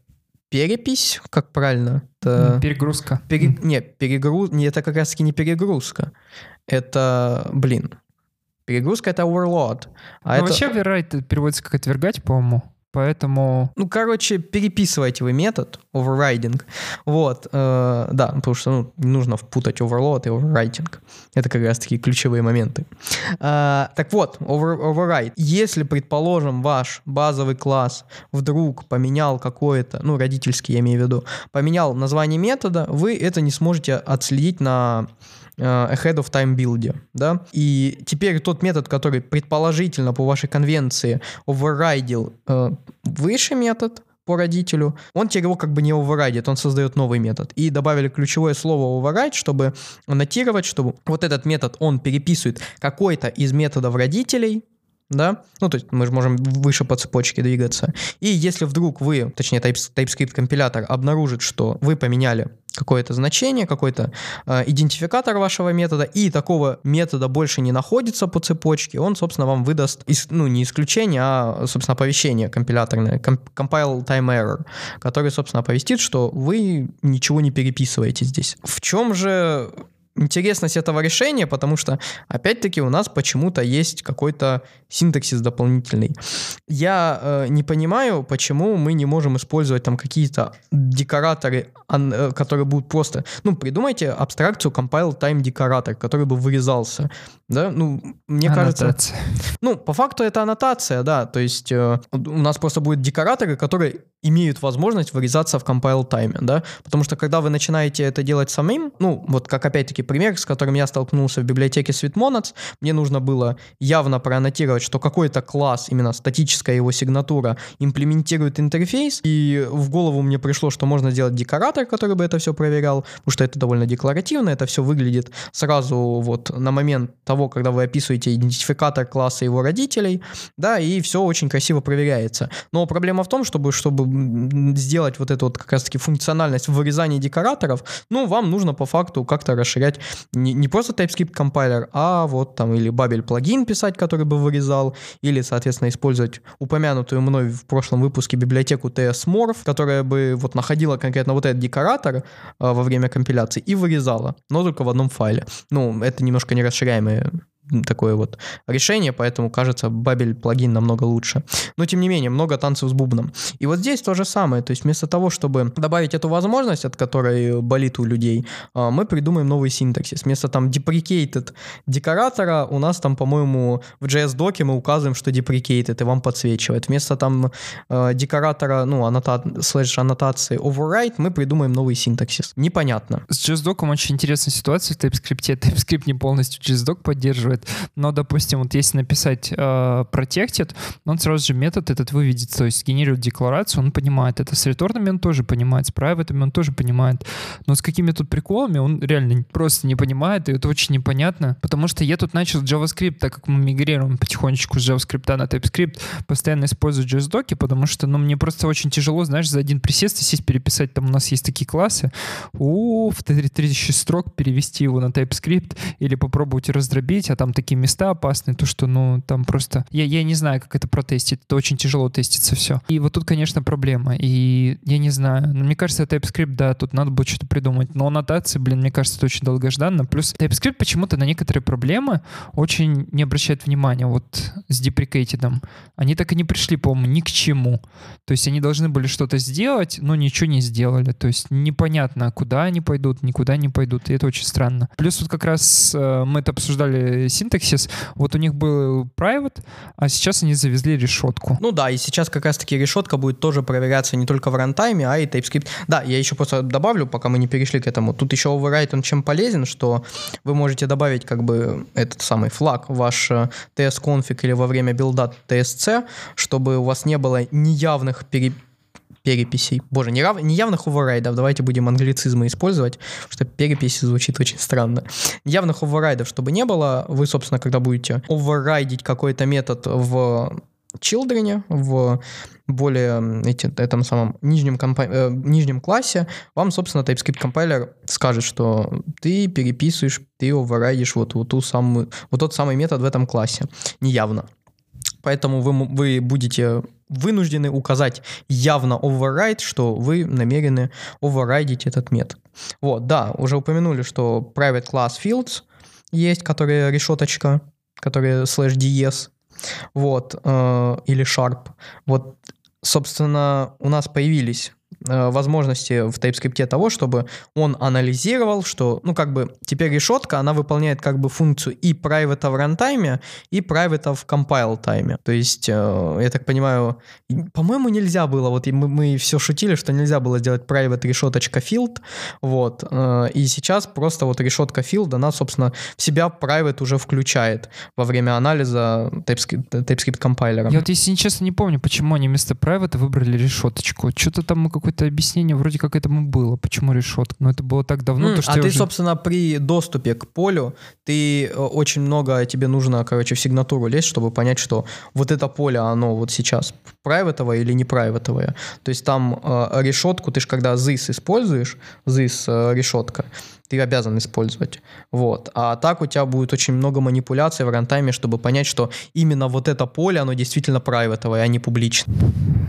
Перепись, как правильно? Это... Перегрузка. Пере... Не, перегруз... не, это как раз-таки не перегрузка. Это, блин, перегрузка — это overload. А это... Вообще override переводится как отвергать, по-моему. Поэтому... Ну, короче, переписывайте вы метод, overriding. Вот, э, да, потому что ну, не нужно впутать overload и overwriting. Это как раз-таки ключевые моменты. Э, так вот, over, override. Если, предположим, ваш базовый класс вдруг поменял какое-то, ну, родительский, я имею в виду, поменял название метода, вы это не сможете отследить на... ahead of time build, да, и теперь тот метод, который предположительно по вашей конвенции оверрайдил э, выше метод по родителю, он теперь его как бы не оверрайдит, он создает новый метод. И добавили ключевое слово override, чтобы аннотировать, чтобы вот этот метод, он переписывает какой-то из методов родителей, да, ну, то есть мы же можем выше по цепочке двигаться. И если вдруг вы, точнее, TypeScript-компилятор обнаружит, что вы поменяли какое-то значение, какой-то э, идентификатор вашего метода, и такого метода больше не находится по цепочке, он, собственно, вам выдаст, ис, ну, не исключение, а, собственно, оповещение компиляторное, комп, compile time error, который, собственно, оповестит, что вы ничего не переписываете здесь. В чем же... интересность этого решения, потому что, опять-таки, у нас почему-то есть какой-то синтаксис дополнительный. Я э, не понимаю, почему мы не можем использовать там какие-то декораторы, которые будут просто... Ну, придумайте абстракцию compile-time декоратор, который бы вырезался. Да? Ну, мне аннотация. кажется... Ну, по факту это аннотация, да. То есть э, у нас просто будут декораторы, которые имеют возможность вырезаться в compile-time, да. Потому что, когда вы начинаете это делать самим, ну, вот как, опять-таки, пример, с которым я столкнулся в библиотеке SweetMonads, мне нужно было явно проаннотировать, что какой-то класс, именно статическая его сигнатура, имплементирует интерфейс, и в голову мне пришло, что можно сделать декоратор, который бы это все проверял, потому что это довольно декларативно, это все выглядит сразу вот на момент того, когда вы описываете идентификатор класса и его родителей, да, и все очень красиво проверяется. Но проблема в том, чтобы, чтобы сделать вот эту вот как раз-таки функциональность в вырезании декораторов, ну, вам нужно по факту как-то расширять писать не, не просто TypeScript компайлер, а вот там или Babel плагин писать, который бы вырезал, или, соответственно, использовать упомянутую мной в прошлом выпуске библиотеку tsmorph, которая бы вот находила конкретно вот этот декоратор а, во время компиляции и вырезала, но только в одном файле. Ну, это немножко нерасширяемое такое вот решение, поэтому, кажется, Babel плагин намного лучше. Но, тем не менее, много танцев с бубном. И вот здесь то же самое. То есть вместо того, чтобы добавить эту возможность, от которой болит у людей, мы придумаем новый синтаксис. Вместо там deprecated декоратора у нас там, по-моему, в джей эс-доке мы указываем, что deprecated, и вам подсвечивает. Вместо там декоратора, ну, аннота- слэш аннотации override, мы придумаем новый синтаксис. Непонятно. С джей эс-доком очень интересная ситуация в TypeScript. TypeScript не полностью джей эс-док поддерживает. Но, допустим, вот если написать э, protected, он сразу же метод этот выведет, то есть генерирует декларацию, он понимает это. С ретурнами он тоже понимает, с прайветами он тоже понимает. Но с какими тут приколами он реально просто не понимает, и это очень непонятно. Потому что я тут начал JavaScript, так как мы мигрируем потихонечку с JavaScript на TypeScript, постоянно использую джей эс-доки, потому что, ну, мне просто очень тяжело, знаешь, за один присест и сесть переписать, там у нас есть такие классы, о, в тридцать строк перевести его на TypeScript или попробовать раздробить, а там такие места опасные, то, что, ну, там просто... Я, я не знаю, как это протестить. Это очень тяжело тестится все. И вот тут, конечно, проблема. И я не знаю. Но мне кажется, TypeScript, да, тут надо будет что-то придумать. Но аннотации, блин, мне кажется, это очень долгожданно. Плюс TypeScript почему-то на некоторые проблемы очень не обращает внимания. Вот с деприкейтедом. Они так и не пришли, по-моему, ни к чему. То есть они должны были что-то сделать, но ничего не сделали. То есть непонятно, куда они пойдут, никуда не пойдут. И это очень странно. Плюс вот как раз э, мы это обсуждали синтаксис, вот у них был private, а сейчас они завезли решетку. Ну да, и сейчас как раз-таки решетка будет тоже проверяться не только в рантайме, а и TypeScript. Да, я еще просто добавлю, пока мы не перешли к этому. Тут еще override, он чем полезен, что вы можете добавить как бы этот самый флаг, ваш tsconfig или во время билда tsc, чтобы у вас не было неявных пере... переписей. Боже, нерав... неявных оверрайдов. Давайте будем англицизмы использовать, потому что перепись звучит очень странно. Неявных оверрайдов, чтобы не было, вы, собственно, когда будете оверрайдить какой-то метод в children, в более эти, этом самом нижнем, компа... э, нижнем классе, вам, собственно, TypeScript компайлер скажет, что ты переписываешь, ты оверрайдишь вот, вот, ту самую, вот тот самый метод в этом классе. Неявно. Поэтому вы, вы будете вынуждены указать явно override, что вы намерены override'ить этот метод. Вот, да, уже упомянули, что private class fields есть, которые решеточка, которые slash ds, вот, э, или sharp. Вот, собственно, у нас появились возможности в TypeScript того, чтобы он анализировал, что, ну, как бы теперь решетка, она выполняет как бы функцию и private в рантайме, и private в compile тайме. То есть, я так понимаю, по-моему, нельзя было, вот мы, мы все шутили, что нельзя было сделать private решеточка field, вот, и сейчас просто вот решетка field, она, собственно, в себя private уже включает во время анализа TypeScript, TypeScript компайлера. Я вот, если честно, не помню, почему они вместо private выбрали решеточку. Что-то там мы какой-то это объяснение вроде как этому было, почему решетка, но это было так давно. Mm, то, что а ты, уже... собственно, при доступе к полю, ты очень много, тебе нужно, короче, в сигнатуру лезть, чтобы понять, что вот это поле, оно вот сейчас прайветовое или не прайветовое. То есть там э, решетку, ты же когда this используешь, this э, решетка, ты обязан использовать. Вот. А так у тебя будет очень много манипуляций в рантайме, чтобы понять, что именно вот это поле, оно действительно прайветовое, а не публичное.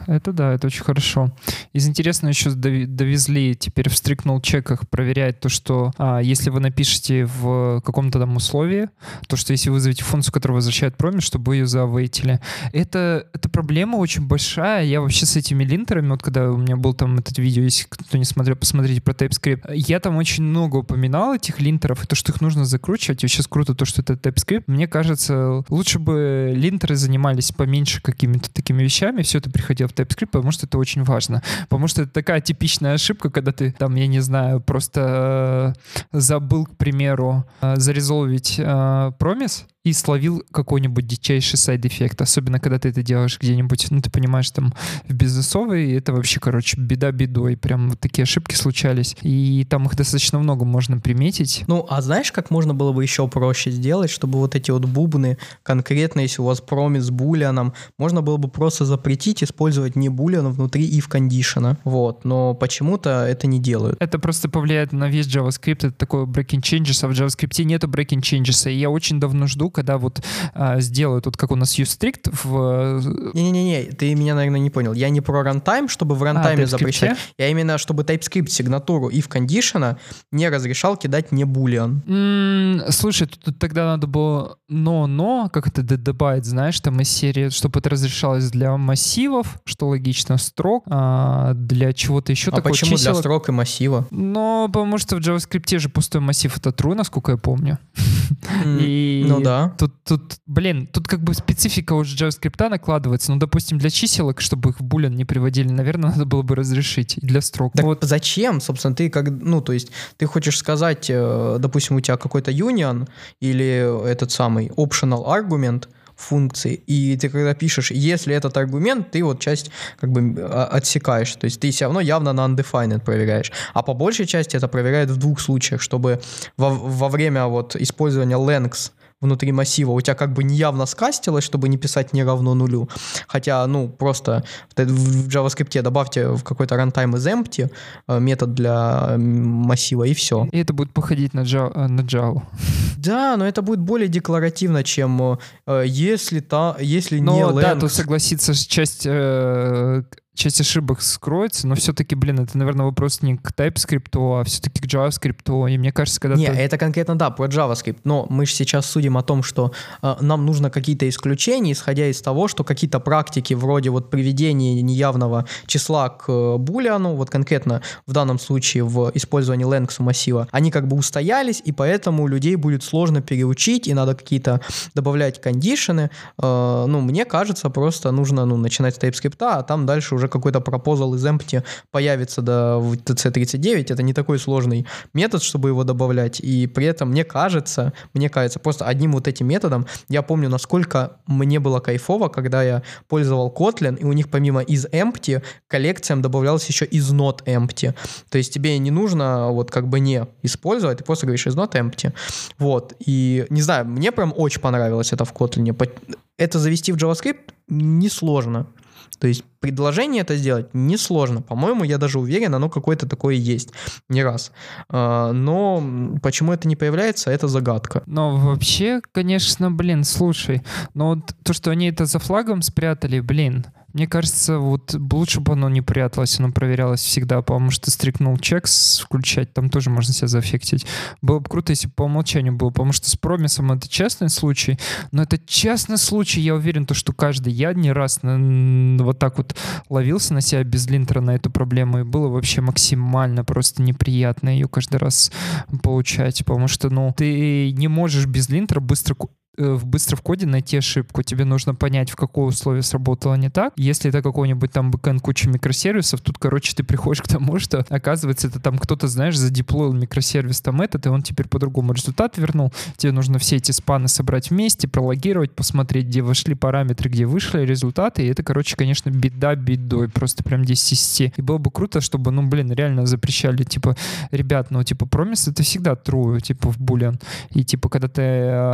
Это да, это очень хорошо. Из интересного еще довезли, теперь в strict null чеках проверяет то, что а, если вы напишете в каком-то там условии, то, что если вы вызовете функцию, которая возвращает промис, чтобы вы ее завейтили. Это, это проблема очень большая. Я вообще с этими линтерами, вот когда у меня был там этот видео, если кто не смотрел, посмотрите про TypeScript, я там очень много упоминал этих линтеров, и то, что их нужно закручивать. И сейчас круто то, что это TypeScript. Мне кажется, лучше бы линтеры занимались поменьше какими-то такими вещами. Все это приходило в TypeScript, потому что это очень важно. Потому что это такая типичная ошибка, когда ты там, я не знаю, просто э, забыл, к примеру, э, зарезолвить э, промис, и словил какой-нибудь дичайший сайд-эффект. Особенно, когда ты это делаешь где-нибудь, ну, ты понимаешь, там, в бизнесовой, это вообще, короче, беда бедой. Прям вот такие ошибки случались. И там их достаточно много можно приметить. Ну, а знаешь, как можно было бы еще проще сделать, чтобы вот эти вот бубны, конкретно, если у вас промис с булианом, можно было бы просто запретить использовать не булиан внутри if-кондишена. Вот. Но почему-то это не делают. Это просто повлияет на весь JavaScript. Это такое breaking changes, а в JavaScript нету breaking changes. И я очень давно жду, когда вот а, сделают, вот как у нас useStrict в... Не-не-не, ты меня, наверное, не понял. Я не про рантайм, чтобы в рантайме а, запрещать. Я именно, чтобы TypeScript сигнатуру if-кондишена не разрешал кидать не boolean. Mm, слушай, тут, тут тогда надо было но-но, как это додобавить, знаешь, там из серии, чтобы это разрешалось для массивов, что логично, строк, а для чего-то еще а такого почему чисел... для строк и массива? Ну, потому что в JavaScript же пустой массив — это true, насколько я помню. Mm, и... Ну да. Тут, тут, блин, тут как бы специфика уже JavaScript накладывается. Ну, допустим, для чиселок, чтобы их в булен не приводили, наверное, надо было бы разрешить для строк. Так вот зачем, собственно, ты как, ну, то есть ты хочешь сказать, допустим, у тебя какой-то union или этот самый optional argument функции, и ты когда пишешь, если этот аргумент, ты вот часть как бы отсекаешь, то есть ты все равно явно на undefined проверяешь, а по большей части это проверяет в двух случаях, чтобы во, во время вот использования lengths внутри массива у тебя как бы неявно скастилось, чтобы не писать не равно нулю. Хотя, ну, просто в JavaScript добавьте в какой-то runtime из empty метод для массива, и все. И это будет походить на Java. На Java. Да, но это будет более декларативно, чем если, та, если но, не length. Да, то согласиться, часть... Э- часть ошибок скроется, но все-таки, блин, это, наверное, вопрос не к TypeScript, а все-таки к JavaScript, и мне кажется, когда... Не, ты... это конкретно, да, про JavaScript, но мы же сейчас судим о том, что э, нам нужно какие-то исключения, исходя из того, что какие-то практики вроде вот приведения неявного числа к э, булиану, вот конкретно в данном случае в использовании length массива, они как бы устоялись, и поэтому людей будет сложно переучить, и надо какие-то добавлять кондишены, э, ну, мне кажется, просто нужно, ну, начинать с TypeScript, а там дальше уже какой-то пропозал из empty появится до ти си тридцать девять, это не такой сложный метод, чтобы его добавлять, и при этом, мне кажется, мне кажется, просто одним вот этим методом, я помню, насколько мне было кайфово, когда я пользовал Kotlin, и у них помимо из empty к коллекциям добавлялось еще из not empty, то есть тебе не нужно вот как бы не использовать, ты просто говоришь из not empty, вот, и не знаю, мне прям очень понравилось это в Kotlin, это завести в JavaScript несложно. То есть предложение это сделать несложно. По-моему, я даже уверен, оно какое-то такое есть. Не раз. Но почему это не появляется, это загадка. Но вообще, конечно, блин, слушай. Но вот то, что они это за флагом спрятали, блин... Мне кажется, вот лучше бы оно не пряталось, оно проверялось всегда, потому что стрикнул чекс включать, там тоже можно себя заэффектить. Было бы круто, если бы по умолчанию было, потому что с промисом это честный случай, но это честный случай, я уверен, то, что каждый, я не раз на, вот так вот ловился на себя без линтера на эту проблему, и было вообще максимально просто неприятно ее каждый раз получать, потому что, ну, ты не можешь без линтера быстро... быстро в коде найти ошибку. Тебе нужно понять, в какое условие сработало не так. Если это какой-нибудь там бэкэнд, куча микросервисов, тут, короче, ты приходишь к тому, что оказывается, это там кто-то, знаешь, задеплоил микросервис там этот, и он теперь по-другому результат вернул. Тебе нужно все эти спаны собрать вместе, прологировать, посмотреть, где вошли параметры, где вышли результаты. И это, короче, конечно, беда бедой. Просто прям десять из десяти. И было бы круто, чтобы, ну, блин, реально запрещали, типа, ребят, ну, типа, промис — это всегда true, типа, в boolean. И, типа, когда ты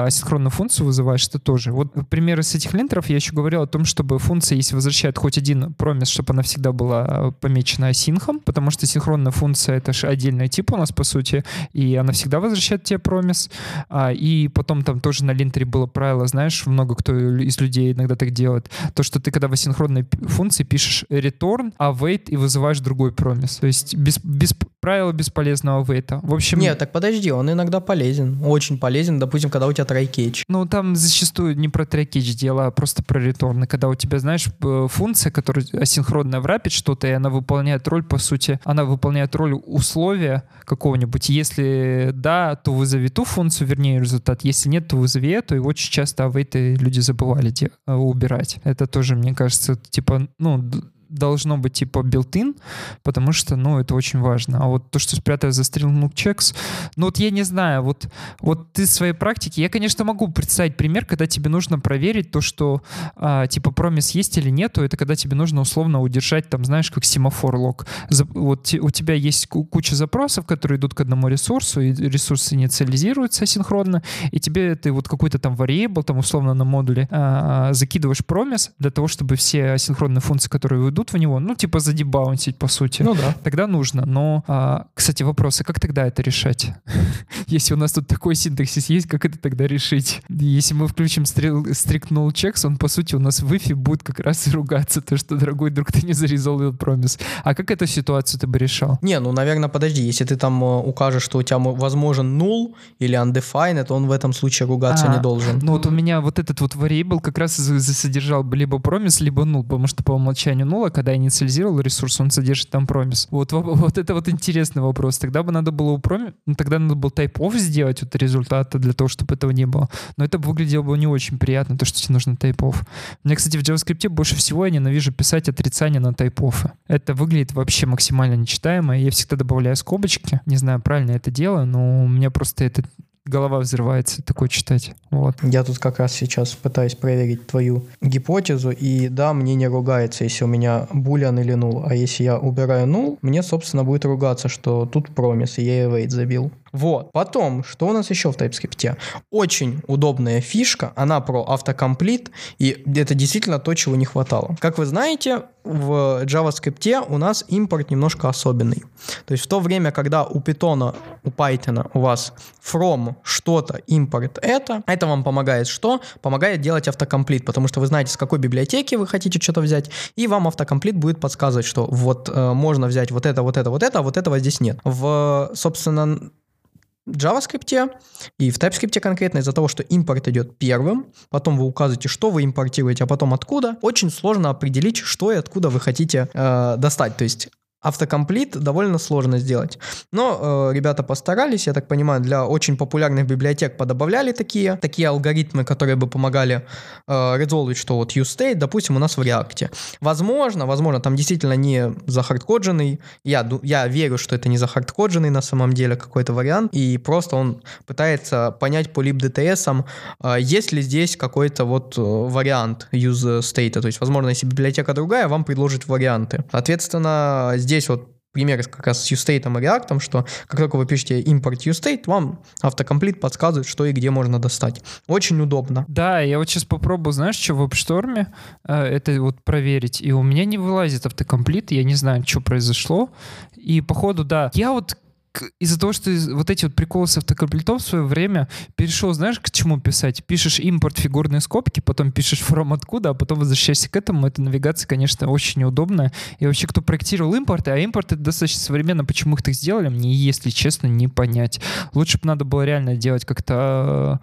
асинхронную функцию вызываешь, это тоже. Вот примеры с этих линтеров, я еще говорил о том, чтобы функция, если возвращает хоть один промис, чтобы она всегда была помечена асинхом, потому что синхронная функция — это же отдельный тип у нас, по сути, и она всегда возвращает тебе промис. А, и потом там тоже на линтере было правило, знаешь, много кто из людей иногда так делает, то, что ты когда в асинхронной функции пишешь return, await и вызываешь другой промис. То есть без, без правила бесполезного await. В общем... Нет, так подожди, он иногда полезен. Очень полезен, допустим, когда у тебя try catch. Ну, там зачастую не про трекич дело, а просто про реторны. Когда у тебя, знаешь, функция, которая асинхронно в рапид что-то, и она выполняет роль, по сути, она выполняет роль условия какого-нибудь. Если да, то вызови ту функцию, вернее, результат. Если нет, то вызови эту. И очень часто авейты люди забывали де- убирать. Это тоже, мне кажется, типа, ну... должно быть типа built-in, потому что, ну, это очень важно. А вот то, что спрятать за string checks, ну, вот я не знаю, вот, вот ты в своей практике, я, конечно, могу представить пример, когда тебе нужно проверить то, что а, типа промис есть или нету, это когда тебе нужно условно удержать, там, знаешь, как семафор лог. Вот у тебя есть куча запросов, которые идут к одному ресурсу, и ресурсы инициализируются асинхронно, и тебе ты вот какой-то там variable, там, условно, на модуле а, закидываешь промис для того, чтобы все асинхронные функции, которые уйдут в него, ну, типа задебаунсить, по сути. Ну, да. Тогда нужно. Но, а, кстати, вопросы, как тогда это решать? Если у нас тут такой синтаксис есть, как это тогда решить? Если мы включим strict null checks, он, по сути, у нас в ифе будет как раз и ругаться, то, что, дорогой друг, ты не зарезолвил промис. А как эту ситуацию ты бы решал? Не, ну, наверное, подожди, если ты там укажешь, что у тебя возможен null или undefined, то он в этом случае ругаться а, не должен. Ну, вот у меня вот этот вот variable как раз содержал либо промис, либо null, потому что по умолчанию null, а когда я инициализировал ресурс, он содержит там промис. Вот, вот это вот интересный вопрос. Тогда бы надо было у промис, тогда надо было type-off сделать от результата для того, чтобы этого не было. Но это выглядело бы не очень приятно, то, что тебе нужно type-off. Мне, кстати, в JavaScript больше всего я ненавижу писать отрицание на type-off. Это выглядит вообще максимально нечитаемо. Я всегда добавляю скобочки. Не знаю, правильно это дело, но у меня просто это... голова взрывается, такое читать. Вот. Я тут как раз сейчас пытаюсь проверить твою гипотезу, и да, мне не ругается, если у меня булиан или null, а если я убираю null, мне, собственно, будет ругаться, что тут промис, и я await забил. Вот. Потом, что у нас еще в TypeScript? Очень удобная фишка, она про автокомплит, и это действительно то, чего не хватало. Как вы знаете, в JavaScript у нас импорт немножко особенный. То есть в то время, когда у Python, у Python у вас from что-то импорт это, это вам помогает что? Помогает делать автокомплит, потому что вы знаете, с какой библиотеки вы хотите что-то взять, и вам автокомплит будет подсказывать, что вот э, можно взять вот это, вот это, вот это, а вот этого здесь нет. В, собственно... в JavaScript и в TypeScript конкретно из-за того, что импорт идет первым, потом вы указываете, что вы импортируете, а потом откуда, очень сложно определить, что и откуда вы хотите э, достать, то есть автокомплит довольно сложно сделать. Но э, ребята постарались, я так понимаю, для очень популярных библиотек подобавляли такие, такие алгоритмы, которые бы помогали э, резолвить, что вот useState, допустим, у нас в React. Возможно, возможно, там действительно не захардкодженный, я, я верю, что это не захардкодженный на самом деле какой-то вариант, и просто он пытается понять по libdts, э, есть ли здесь какой-то вот вариант useState, то есть, возможно, если библиотека другая, вам предложит варианты. Соответственно, здесь Здесь вот пример как раз с useState и React, что как только вы пишете импорт useState, вам автокомплит подсказывает, что и где можно достать. Очень удобно. Да, я вот сейчас попробую, знаешь, что в AppStorm это вот проверить, и у меня не вылазит автокомплит, я не знаю, что произошло, и походу, да, я вот из-за того, что вот эти вот приколы с автокомплитом в свое время перешел, знаешь, к чему писать? Пишешь импорт фигурные скобки, потом пишешь from откуда, а потом возвращаешься к этому. Эта навигация, конечно, очень неудобная. И вообще, кто проектировал импорты, а импорты достаточно современно, почему их так сделали, мне, если честно, не понять. Лучше бы надо было реально делать как-то,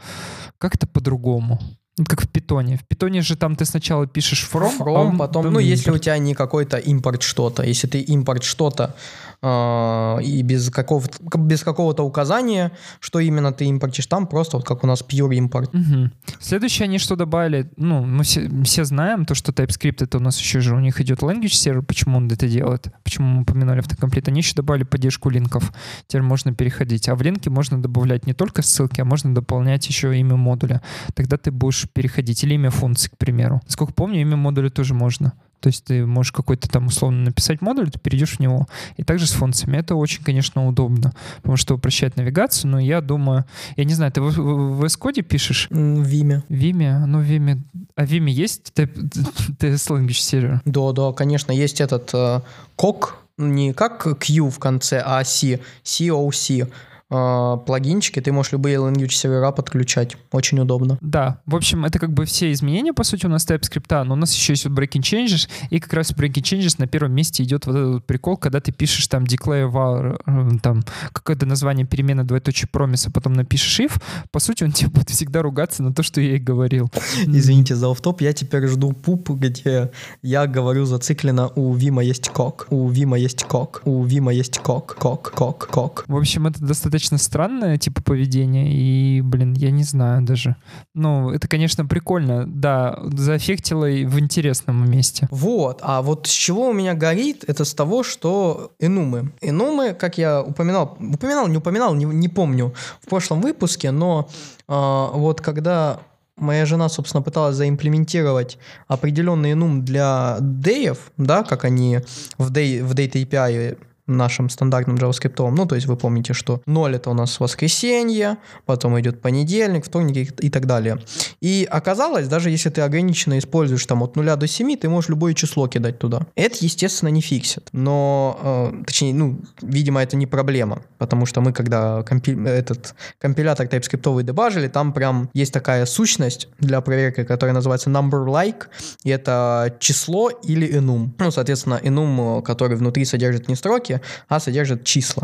как-то по-другому. Как в питоне. В питоне же там ты сначала пишешь from, from а потом, ну, если импорт. У тебя не какой-то импорт что-то, если ты импорт что-то э, и без какого-то, без какого-то указания, что именно ты импортишь, там просто вот как у нас pure импорт. Угу. Следующее они что добавили, ну, мы все, все знаем, то, что TypeScript это у нас еще же, у них идет language server, почему он это делает, почему мы упоминали автокомплит, они еще добавили поддержку линков, теперь можно переходить, а в линке можно добавлять не только ссылки, а можно дополнять еще имя модуля, тогда ты будешь переходить, или имя функции, к примеру. Сколько помню, имя модуля тоже можно. То есть ты можешь какой-то там условно написать модуль, ты перейдешь в него. И также с функциями. Это очень, конечно, удобно, потому что упрощает навигацию, но я думаю... Я не знаю, ты в, в, в эс код пишешь? В Vim. В Vim? Ну, в Vim... А в Vim есть ти эс Language Server? Да, да, конечно, есть этот э, си о си, не как Q в конце, а C, си о си. Плагинчики, ты можешь любые language сервера подключать. Очень удобно. Да, в общем, это как бы все изменения, по сути, у нас TypeScript, но у нас еще есть вот breaking changes, и как раз в breaking changes на первом месте идет вот этот прикол, когда ты пишешь там declare var, там какое-то название перемены двоеточие промиса, потом напишешь if, по сути, он тебе будет всегда ругаться на то, что я и говорил. Извините за офф-топ, я теперь жду пуп, где я говорю зацикленно у Вима есть кок, у Вима есть кок, у Вима есть кок, кок, кок, кок. В общем, это достаточно достаточно странное типа поведение, и, блин, я не знаю даже. Ну, это, конечно, прикольно, да, заэффектило в интересном месте. Вот, а вот с чего у меня горит, это с того, что энумы. Энумы, как я упоминал, упоминал, не упоминал, не, не помню, в прошлом выпуске, но э, вот когда... моя жена, собственно, пыталась заимплементировать определенный энум для деев, да, как они в, day, в Data эй пи ай нашим стандартным JavaScript. Ну, то есть вы помните, что ноль — это у нас воскресенье, потом идет понедельник, вторник и так далее. И оказалось, даже если ты ограниченно используешь там от нуля до семи, ты можешь любое число кидать туда. Это, естественно, не фиксит. Но, э, точнее, ну, видимо, это не проблема, потому что мы, когда компи- этот компилятор TypeScript дебажили, там прям есть такая сущность для проверки, которая называется number-like, и это число или enum. Ну, соответственно, enum, который внутри содержит не строки, а содержит числа.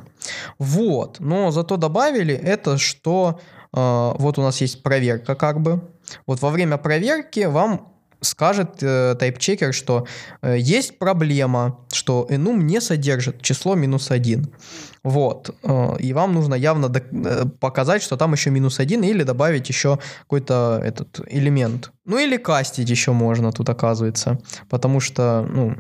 Вот. Но зато добавили это, что э, вот у нас есть проверка как бы. Вот во время проверки вам скажет э, тайпчекер, что э, есть проблема, что enum не содержит число минус один. Вот. Э, и вам нужно явно до- показать, что там еще минус один, или добавить еще какой-то этот элемент. Ну или кастить еще можно тут, оказывается. Потому что, ну...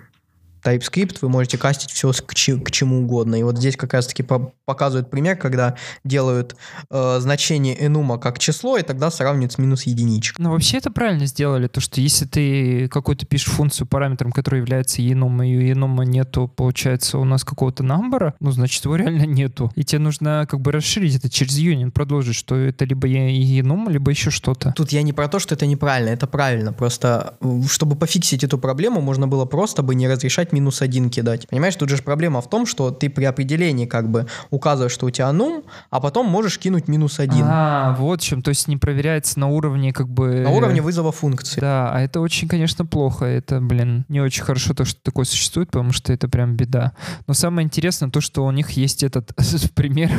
TypeScript, вы можете кастить все к, ч- к чему угодно. И вот здесь как раз-таки по- показывают пример, когда делают э, значение enum как число, и тогда сравнивают с минус единичкой. Ну, вообще это правильно сделали, то, что если ты какую-то пишешь функцию параметром, который является enum, и у enum нету, получается, у нас какого-то number, ну, значит, его реально нету. И тебе нужно как бы расширить это через union, продолжить, что это либо enum, либо еще что-то. Тут я не про то, что это неправильно, это правильно. Просто, чтобы пофиксить эту проблему, можно было просто бы не разрешать минус один кидать. Понимаешь, тут же проблема в том, что ты при определении как бы указываешь, что у тебя нум, а потом можешь кинуть минус один. А, вот в чем. То есть не проверяется на уровне как бы... На уровне вызова функции. Да, а это очень, конечно, плохо. Это, блин, не очень хорошо то, что такое существует, потому что это прям беда. Но самое интересное то, что у них есть этот пример...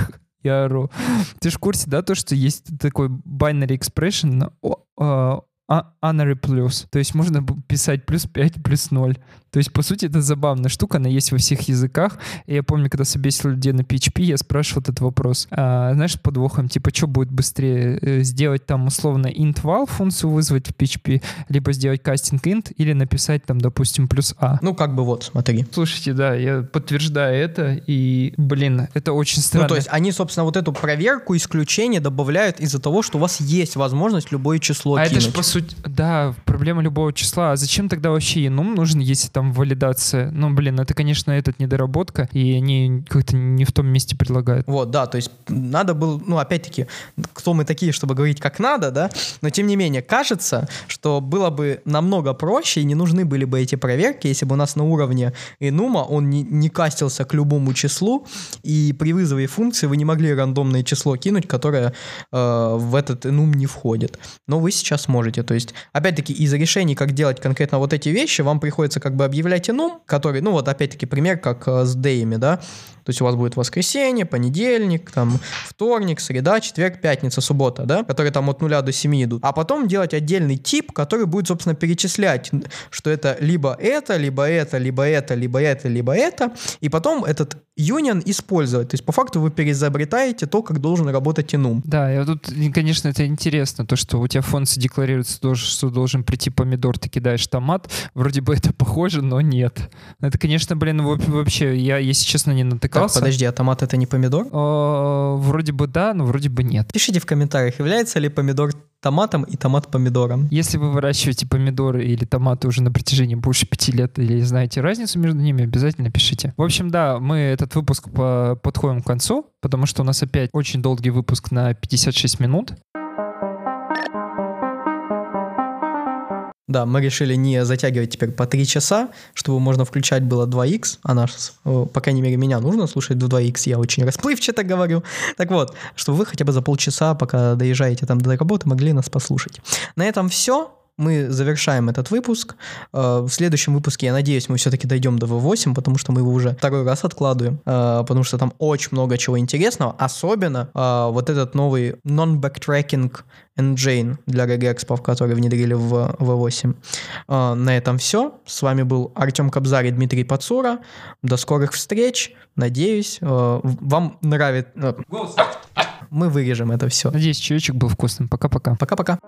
Я ору. Ты же в курсе, да, то, что есть такой binary expression Honorary плюс. То есть можно писать плюс пять, плюс ноль. То есть, по сути, это забавная штука, она есть во всех языках. И я помню, когда собесил людей на пи эйч пи, я спрашивал этот вопрос. А, знаешь, с подвохом, типа, что будет быстрее? Сделать там, условно, int-val функцию вызвать в пи эйч пи, либо сделать кастинг int, или написать там, допустим, плюс a. Ну, как бы вот, смотри. Слушайте, да, я подтверждаю это, и, блин, это очень странно. Ну, то есть, они, собственно, вот эту проверку, исключение добавляют из-за того, что у вас есть возможность любое число а кинуть. Это же, по сути, да, проблема любого числа. А зачем тогда вообще enum нужен, если там валидация? Ну, блин, это, конечно, этот недоработка, и они как-то не в том месте предлагают. Вот, да, то есть надо было, ну, опять-таки, кто мы такие, чтобы говорить как надо, да? Но, тем не менее, кажется, что было бы намного проще, и не нужны были бы эти проверки, если бы у нас на уровне enum он не, не кастился к любому числу, и при вызове функции вы не могли рандомное число кинуть, которое э, в этот enum не входит. Но вы сейчас можете. То есть, опять-таки, из решений, как делать конкретно вот эти вещи, вам приходится как бы объявлять enum, который, ну вот опять-таки пример, как э, с дэями, да, то есть у вас будет воскресенье, понедельник, там, вторник, среда, четверг, пятница, суббота, да, которые там от нуля до семи идут, а потом делать отдельный тип, который будет, собственно, перечислять, что это либо это, либо это, либо это, либо это, либо это, и потом этот union использовать, то есть по факту вы переизобретаете то, как должен работать enum. Да, и тут, конечно, это интересно, то, что у тебя функции декларируются, что должен прийти помидор, ты кидаешь томат. Вроде бы это похоже, но нет. Это, конечно, блин, вообще, я, если честно, не натыкался. Так, подожди, а томат — это не помидор? О, вроде бы да, но вроде бы нет. Пишите в комментариях, является ли помидор томатом и томат помидором. Если вы выращиваете помидоры или томаты уже на протяжении больше пяти лет или знаете разницу между ними, обязательно пишите. В общем, да, мы этот выпуск по- подходим к концу, потому что у нас опять очень долгий выпуск на пятьдесят шесть минут. Да, мы решили не затягивать теперь по три часа, чтобы можно включать было два икс, а нас, по крайней мере, меня нужно слушать до два икс, я очень расплывчато говорю. Так вот, чтобы вы хотя бы за полчаса, пока доезжаете там до работы, могли нас послушать. На этом все. Мы завершаем этот выпуск. В следующем выпуске, я надеюсь, мы все-таки дойдем до ви восемь, потому что мы его уже второй раз откладываем, потому что там очень много чего интересного, особенно вот этот новый non-backtracking engine для регэкспов, который внедрили в ви восемь. На этом все. С вами был Артем Кобзарь и Дмитрий Пацура. До скорых встреч. Надеюсь, вам нравится... мы вырежем это все. Надеюсь, чаечек был вкусным. Пока-пока. Пока-пока.